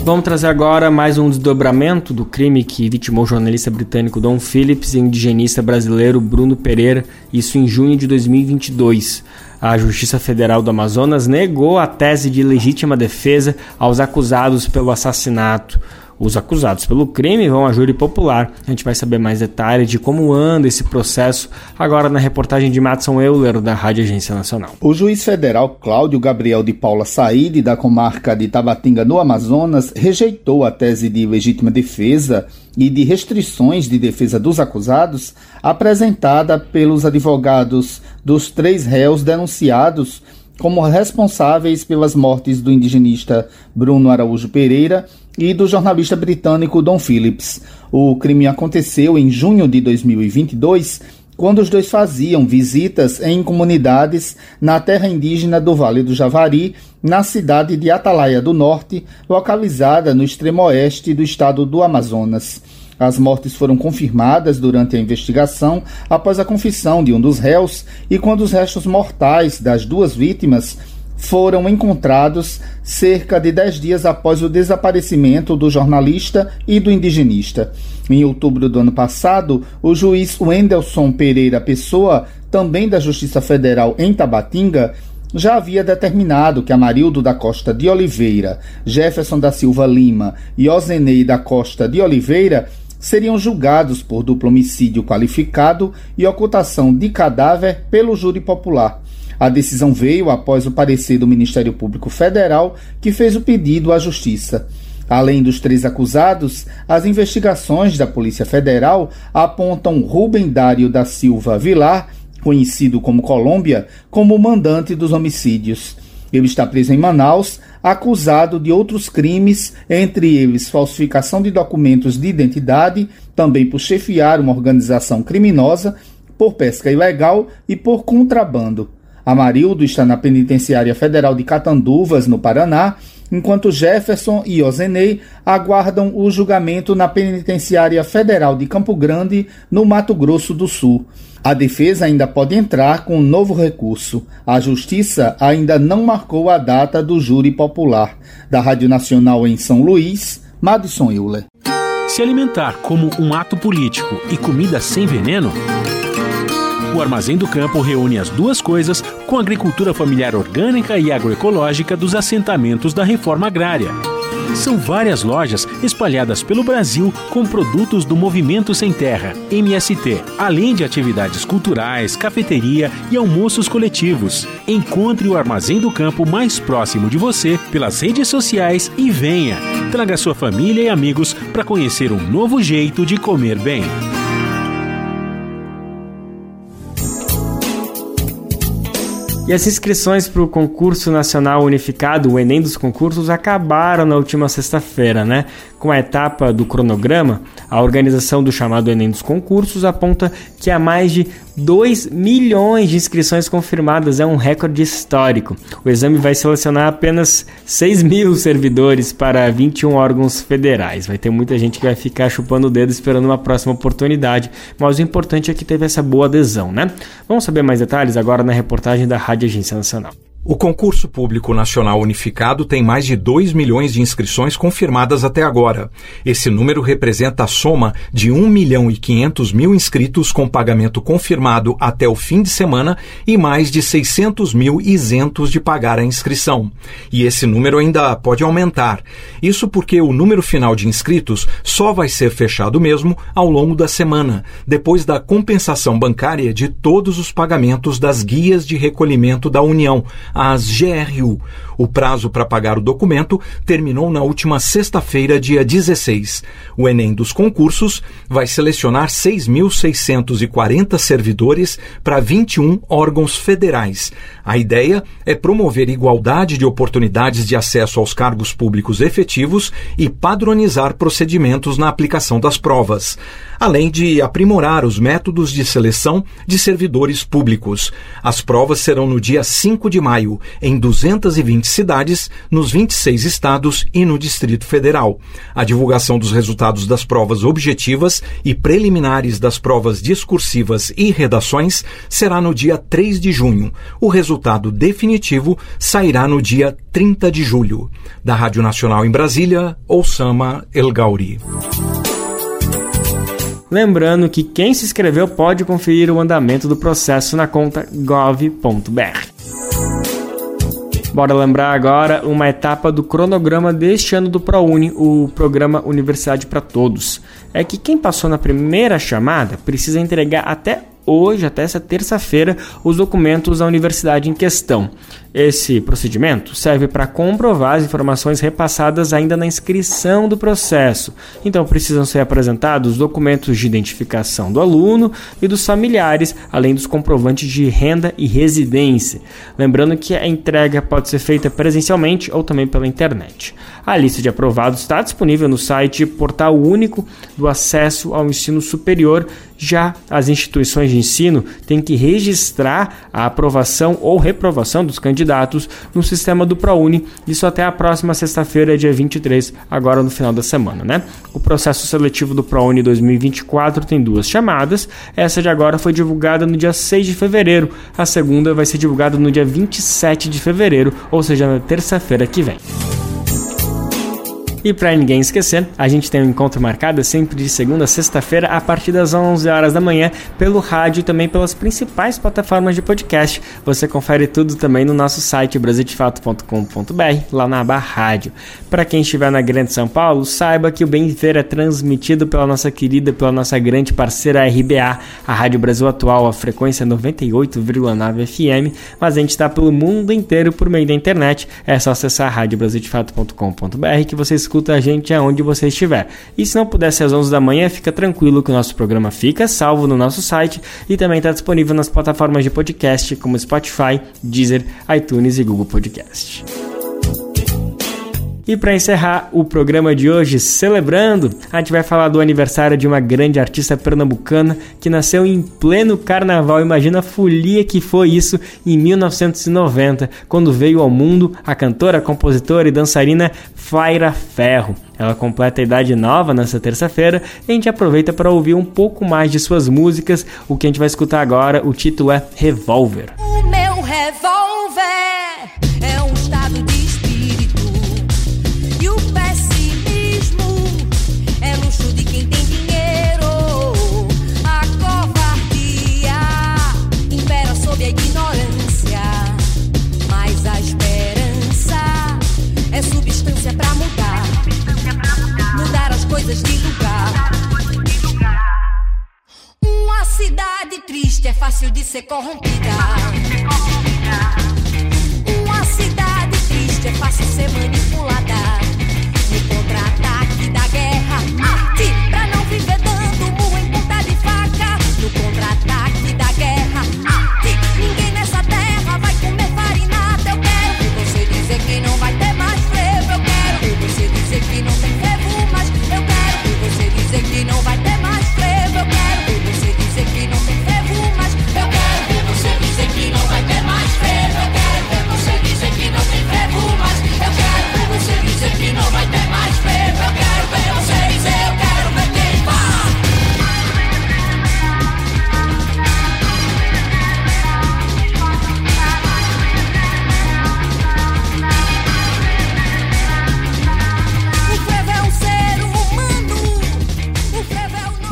Vamos trazer agora mais um desdobramento do crime que vitimou o jornalista britânico Dom Phillips e o indigenista brasileiro Bruno Pereira, isso em junho de dois mil e vinte e dois. A Justiça Federal do Amazonas negou a tese de legítima defesa aos acusados pelo assassinato. Os acusados pelo crime vão a júri popular. A gente vai saber mais detalhes de como anda esse processo agora na reportagem de Mattson Euler, da Rádio Agência Nacional. O juiz federal Cláudio Gabriel de Paula Saide, da comarca de Tabatinga, no Amazonas, rejeitou a tese de legítima defesa e de restrições de defesa dos acusados apresentada pelos advogados dos três réus denunciados como responsáveis pelas mortes do indigenista Bruno Araújo Pereira e do jornalista britânico Dom Phillips. O crime aconteceu em junho de dois mil e vinte e dois, quando os dois faziam visitas em comunidades na terra indígena do Vale do Javari, na cidade de Atalaia do Norte, localizada no extremo oeste do estado do Amazonas. As mortes foram confirmadas durante a investigação após a confissão de um dos réus e quando os restos mortais das duas vítimas foram encontrados cerca de dez dias após o desaparecimento do jornalista e do indigenista. Em outubro do ano passado, o juiz Wendelson Pereira Pessoa, também da Justiça Federal em Tabatinga, já havia determinado que Amarildo da Costa de Oliveira, Jefferson da Silva Lima e Ozenei da Costa de Oliveira seriam julgados por duplo homicídio qualificado e ocultação de cadáver pelo júri popular. A decisão veio após o parecer do Ministério Público Federal, que fez o pedido à Justiça. Além dos três acusados, as investigações da Polícia Federal apontam Rubem Dário da Silva Vilar, conhecido como Colômbia, como o mandante dos homicídios. Ele está preso em Manaus, acusado de outros crimes, entre eles falsificação de documentos de identidade, também por chefiar uma organização criminosa, por pesca ilegal e por contrabando. Amarildo está na Penitenciária Federal de Catanduvas, no Paraná, enquanto Jefferson e Ozenei aguardam o julgamento na Penitenciária Federal de Campo Grande, no Mato Grosso do Sul. A defesa ainda pode entrar com um novo recurso. A Justiça ainda não marcou a data do júri popular. Da Rádio Nacional em São Luís, Mattson Euler. Se alimentar como um ato político e comida sem veneno... O Armazém do Campo reúne as duas coisas com a agricultura familiar orgânica e agroecológica dos assentamentos da reforma agrária. São várias lojas espalhadas pelo Brasil com produtos do Movimento Sem Terra, M S T, além de atividades culturais, cafeteria e almoços coletivos. Encontre o Armazém do Campo mais próximo de você pelas redes sociais e venha. Traga sua família e amigos para conhecer um novo jeito de comer bem. E as inscrições para o Concurso Nacional Unificado, o Enem dos Concursos, acabaram na última sexta-feira, né? Com a etapa do cronograma, a organização do chamado Enem dos Concursos aponta que há mais de dois milhões de inscrições confirmadas, é um recorde histórico. O exame vai selecionar apenas seis mil servidores para vinte e um órgãos federais. Vai ter muita gente que vai ficar chupando o dedo esperando uma próxima oportunidade, mas o importante é que teve essa boa adesão, né? Vamos saber mais detalhes agora na reportagem da Rádio Agência Nacional. O Concurso Público Nacional Unificado tem mais de dois milhões de inscrições confirmadas até agora. Esse número representa a soma de um milhão e quinhentos mil inscritos com pagamento confirmado até o fim de semana e mais de seiscentos mil isentos de pagar a inscrição. E esse número ainda pode aumentar. Isso porque o número final de inscritos só vai ser fechado mesmo ao longo da semana, depois da compensação bancária de todos os pagamentos das guias de recolhimento da União, as G R U. O prazo para pagar o documento terminou na última sexta-feira, dia dezesseis. O Enem dos concursos vai selecionar seis mil seiscentos e quarenta servidores para vinte e um órgãos federais. A ideia é promover igualdade de oportunidades de acesso aos cargos públicos efetivos e padronizar procedimentos na aplicação das provas, além de aprimorar os métodos de seleção de servidores públicos. As provas serão no dia cinco de maio, em duzentas e vinte cidades, nos vinte e seis estados e no Distrito Federal. A divulgação dos resultados das provas objetivas e preliminares das provas discursivas e redações será no dia três de junho. O resultado definitivo sairá no dia trinta de julho. Da Rádio Nacional em Brasília, Oussama El Gauri. Lembrando que quem se inscreveu pode conferir o andamento do processo na conta gov ponto br. Bora lembrar agora uma etapa do cronograma deste ano do ProUni, o Programa Universidade para Todos. É que quem passou na primeira chamada precisa entregar até hoje, até essa terça-feira, os documentos da universidade em questão. Esse procedimento serve para comprovar as informações repassadas ainda na inscrição do processo. Então precisam ser apresentados documentos de identificação do aluno e dos familiares, além dos comprovantes de renda e residência. Lembrando que a entrega pode ser feita presencialmente ou também pela internet. A lista de aprovados está disponível no site Portal Único do Acesso ao Ensino Superior. Já as instituições de ensino têm que registrar a aprovação ou reprovação dos candidatos no sistema do ProUni, isso até a próxima sexta-feira, dia vinte e três, agora no final da semana, né? O processo seletivo do ProUni dois mil e vinte e quatro tem duas chamadas, essa de agora foi divulgada no dia seis de fevereiro, a segunda vai ser divulgada no dia vinte e sete de fevereiro, ou seja, na terça-feira que vem. E para ninguém esquecer, a gente tem um encontro marcado sempre de segunda a sexta-feira a partir das onze horas da manhã pelo rádio e também pelas principais plataformas de podcast. Você confere tudo também no nosso site brasil de fato ponto com ponto br, lá na aba rádio. Para quem estiver na Grande São Paulo, saiba que o Bem Viver é transmitido pela nossa querida, pela nossa grande parceira R B A, a Rádio Brasil Atual, a frequência noventa e oito vírgula nove F M, mas a gente está pelo mundo inteiro por meio da internet. É só acessar rádio brasil de fato ponto com ponto br que você escuta a gente aonde você estiver. E se não puder ser às onze da manhã, fica tranquilo que o nosso programa fica salvo no nosso site e também está disponível nas plataformas de podcast como Spotify, Deezer, iTunes e Google Podcast. E para encerrar o programa de hoje, celebrando, a gente vai falar do aniversário de uma grande artista pernambucana que nasceu em pleno carnaval. Imagina a folia que foi isso em mil novecentos e noventa, quando veio ao mundo a cantora, compositora e dançarina Flaira Ferro. Ela completa a idade nova nessa terça-feira e a gente aproveita para ouvir um pouco mais de suas músicas. O que a gente vai escutar agora, o título é Revolver. O meu revólver é um estado de é fácil de ser corrompida. Uma cidade triste é fácil ser manipulada. No contra-ataque da guerra, mate pra não viver dando murro em ponta de faca. No contra-ataque da guerra, mate. Ninguém nessa terra vai comer farinada. Eu quero ver você dizer que não vai ter mais frevo. Eu quero ver você dizer que não tem frevo mais. Eu quero ver você dizer que não vai ter mais frevo. Eu quero ver você dizer que não tem frevo. Eu quero ver você dizer que não vai ter mais frevo. Eu quero ver você dizer que não tem frevo mais. Eu quero ver você dizer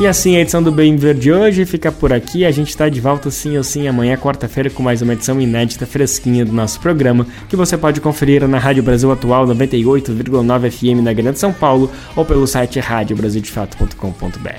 E assim, a edição do Bem Viver de hoje fica por aqui. A gente está de volta sim ou sim amanhã, quarta-feira, com mais uma edição inédita, fresquinha do nosso programa, que você pode conferir na Rádio Brasil Atual noventa e oito vírgula nove F M na Grande São Paulo ou pelo site rádio brasil de fato ponto com ponto b r.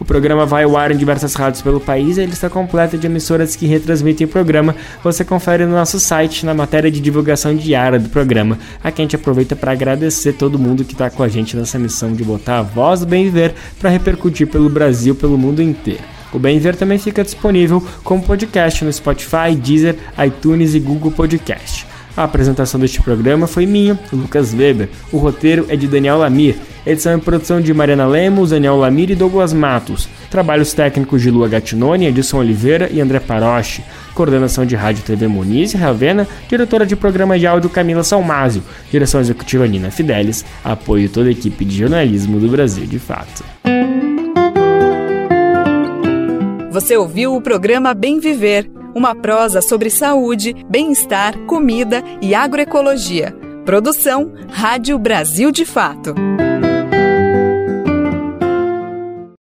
O programa vai ao ar em diversas rádios pelo país e a lista completa de emissoras que retransmitem o programa você confere no nosso site, na matéria de divulgação diária do programa. Aqui a gente aproveita para agradecer todo mundo que está com a gente nessa missão de botar a voz do Bem Viver para repercutir pelo Brasil, pelo mundo inteiro. O Bem Viver também fica disponível como podcast no Spotify, Deezer, iTunes e Google Podcast. A apresentação deste programa foi minha, Lucas Weber. O roteiro é de Daniel Lamir. Edição e produção de Mariana Lemos, Daniel Lamir e Douglas Matos. Trabalhos técnicos de Lua Gattinone, Edson Oliveira e André Paroche. Coordenação de Rádio T V Moniz e Ravena. Diretora de programa de áudio Camila Salmásio. Direção executiva Nina Fidelis. Apoio toda a equipe de jornalismo do Brasil de Fato. Você ouviu o programa Bem Viver. Uma prosa sobre saúde, bem-estar, comida e agroecologia. Produção Rádio Brasil de Fato.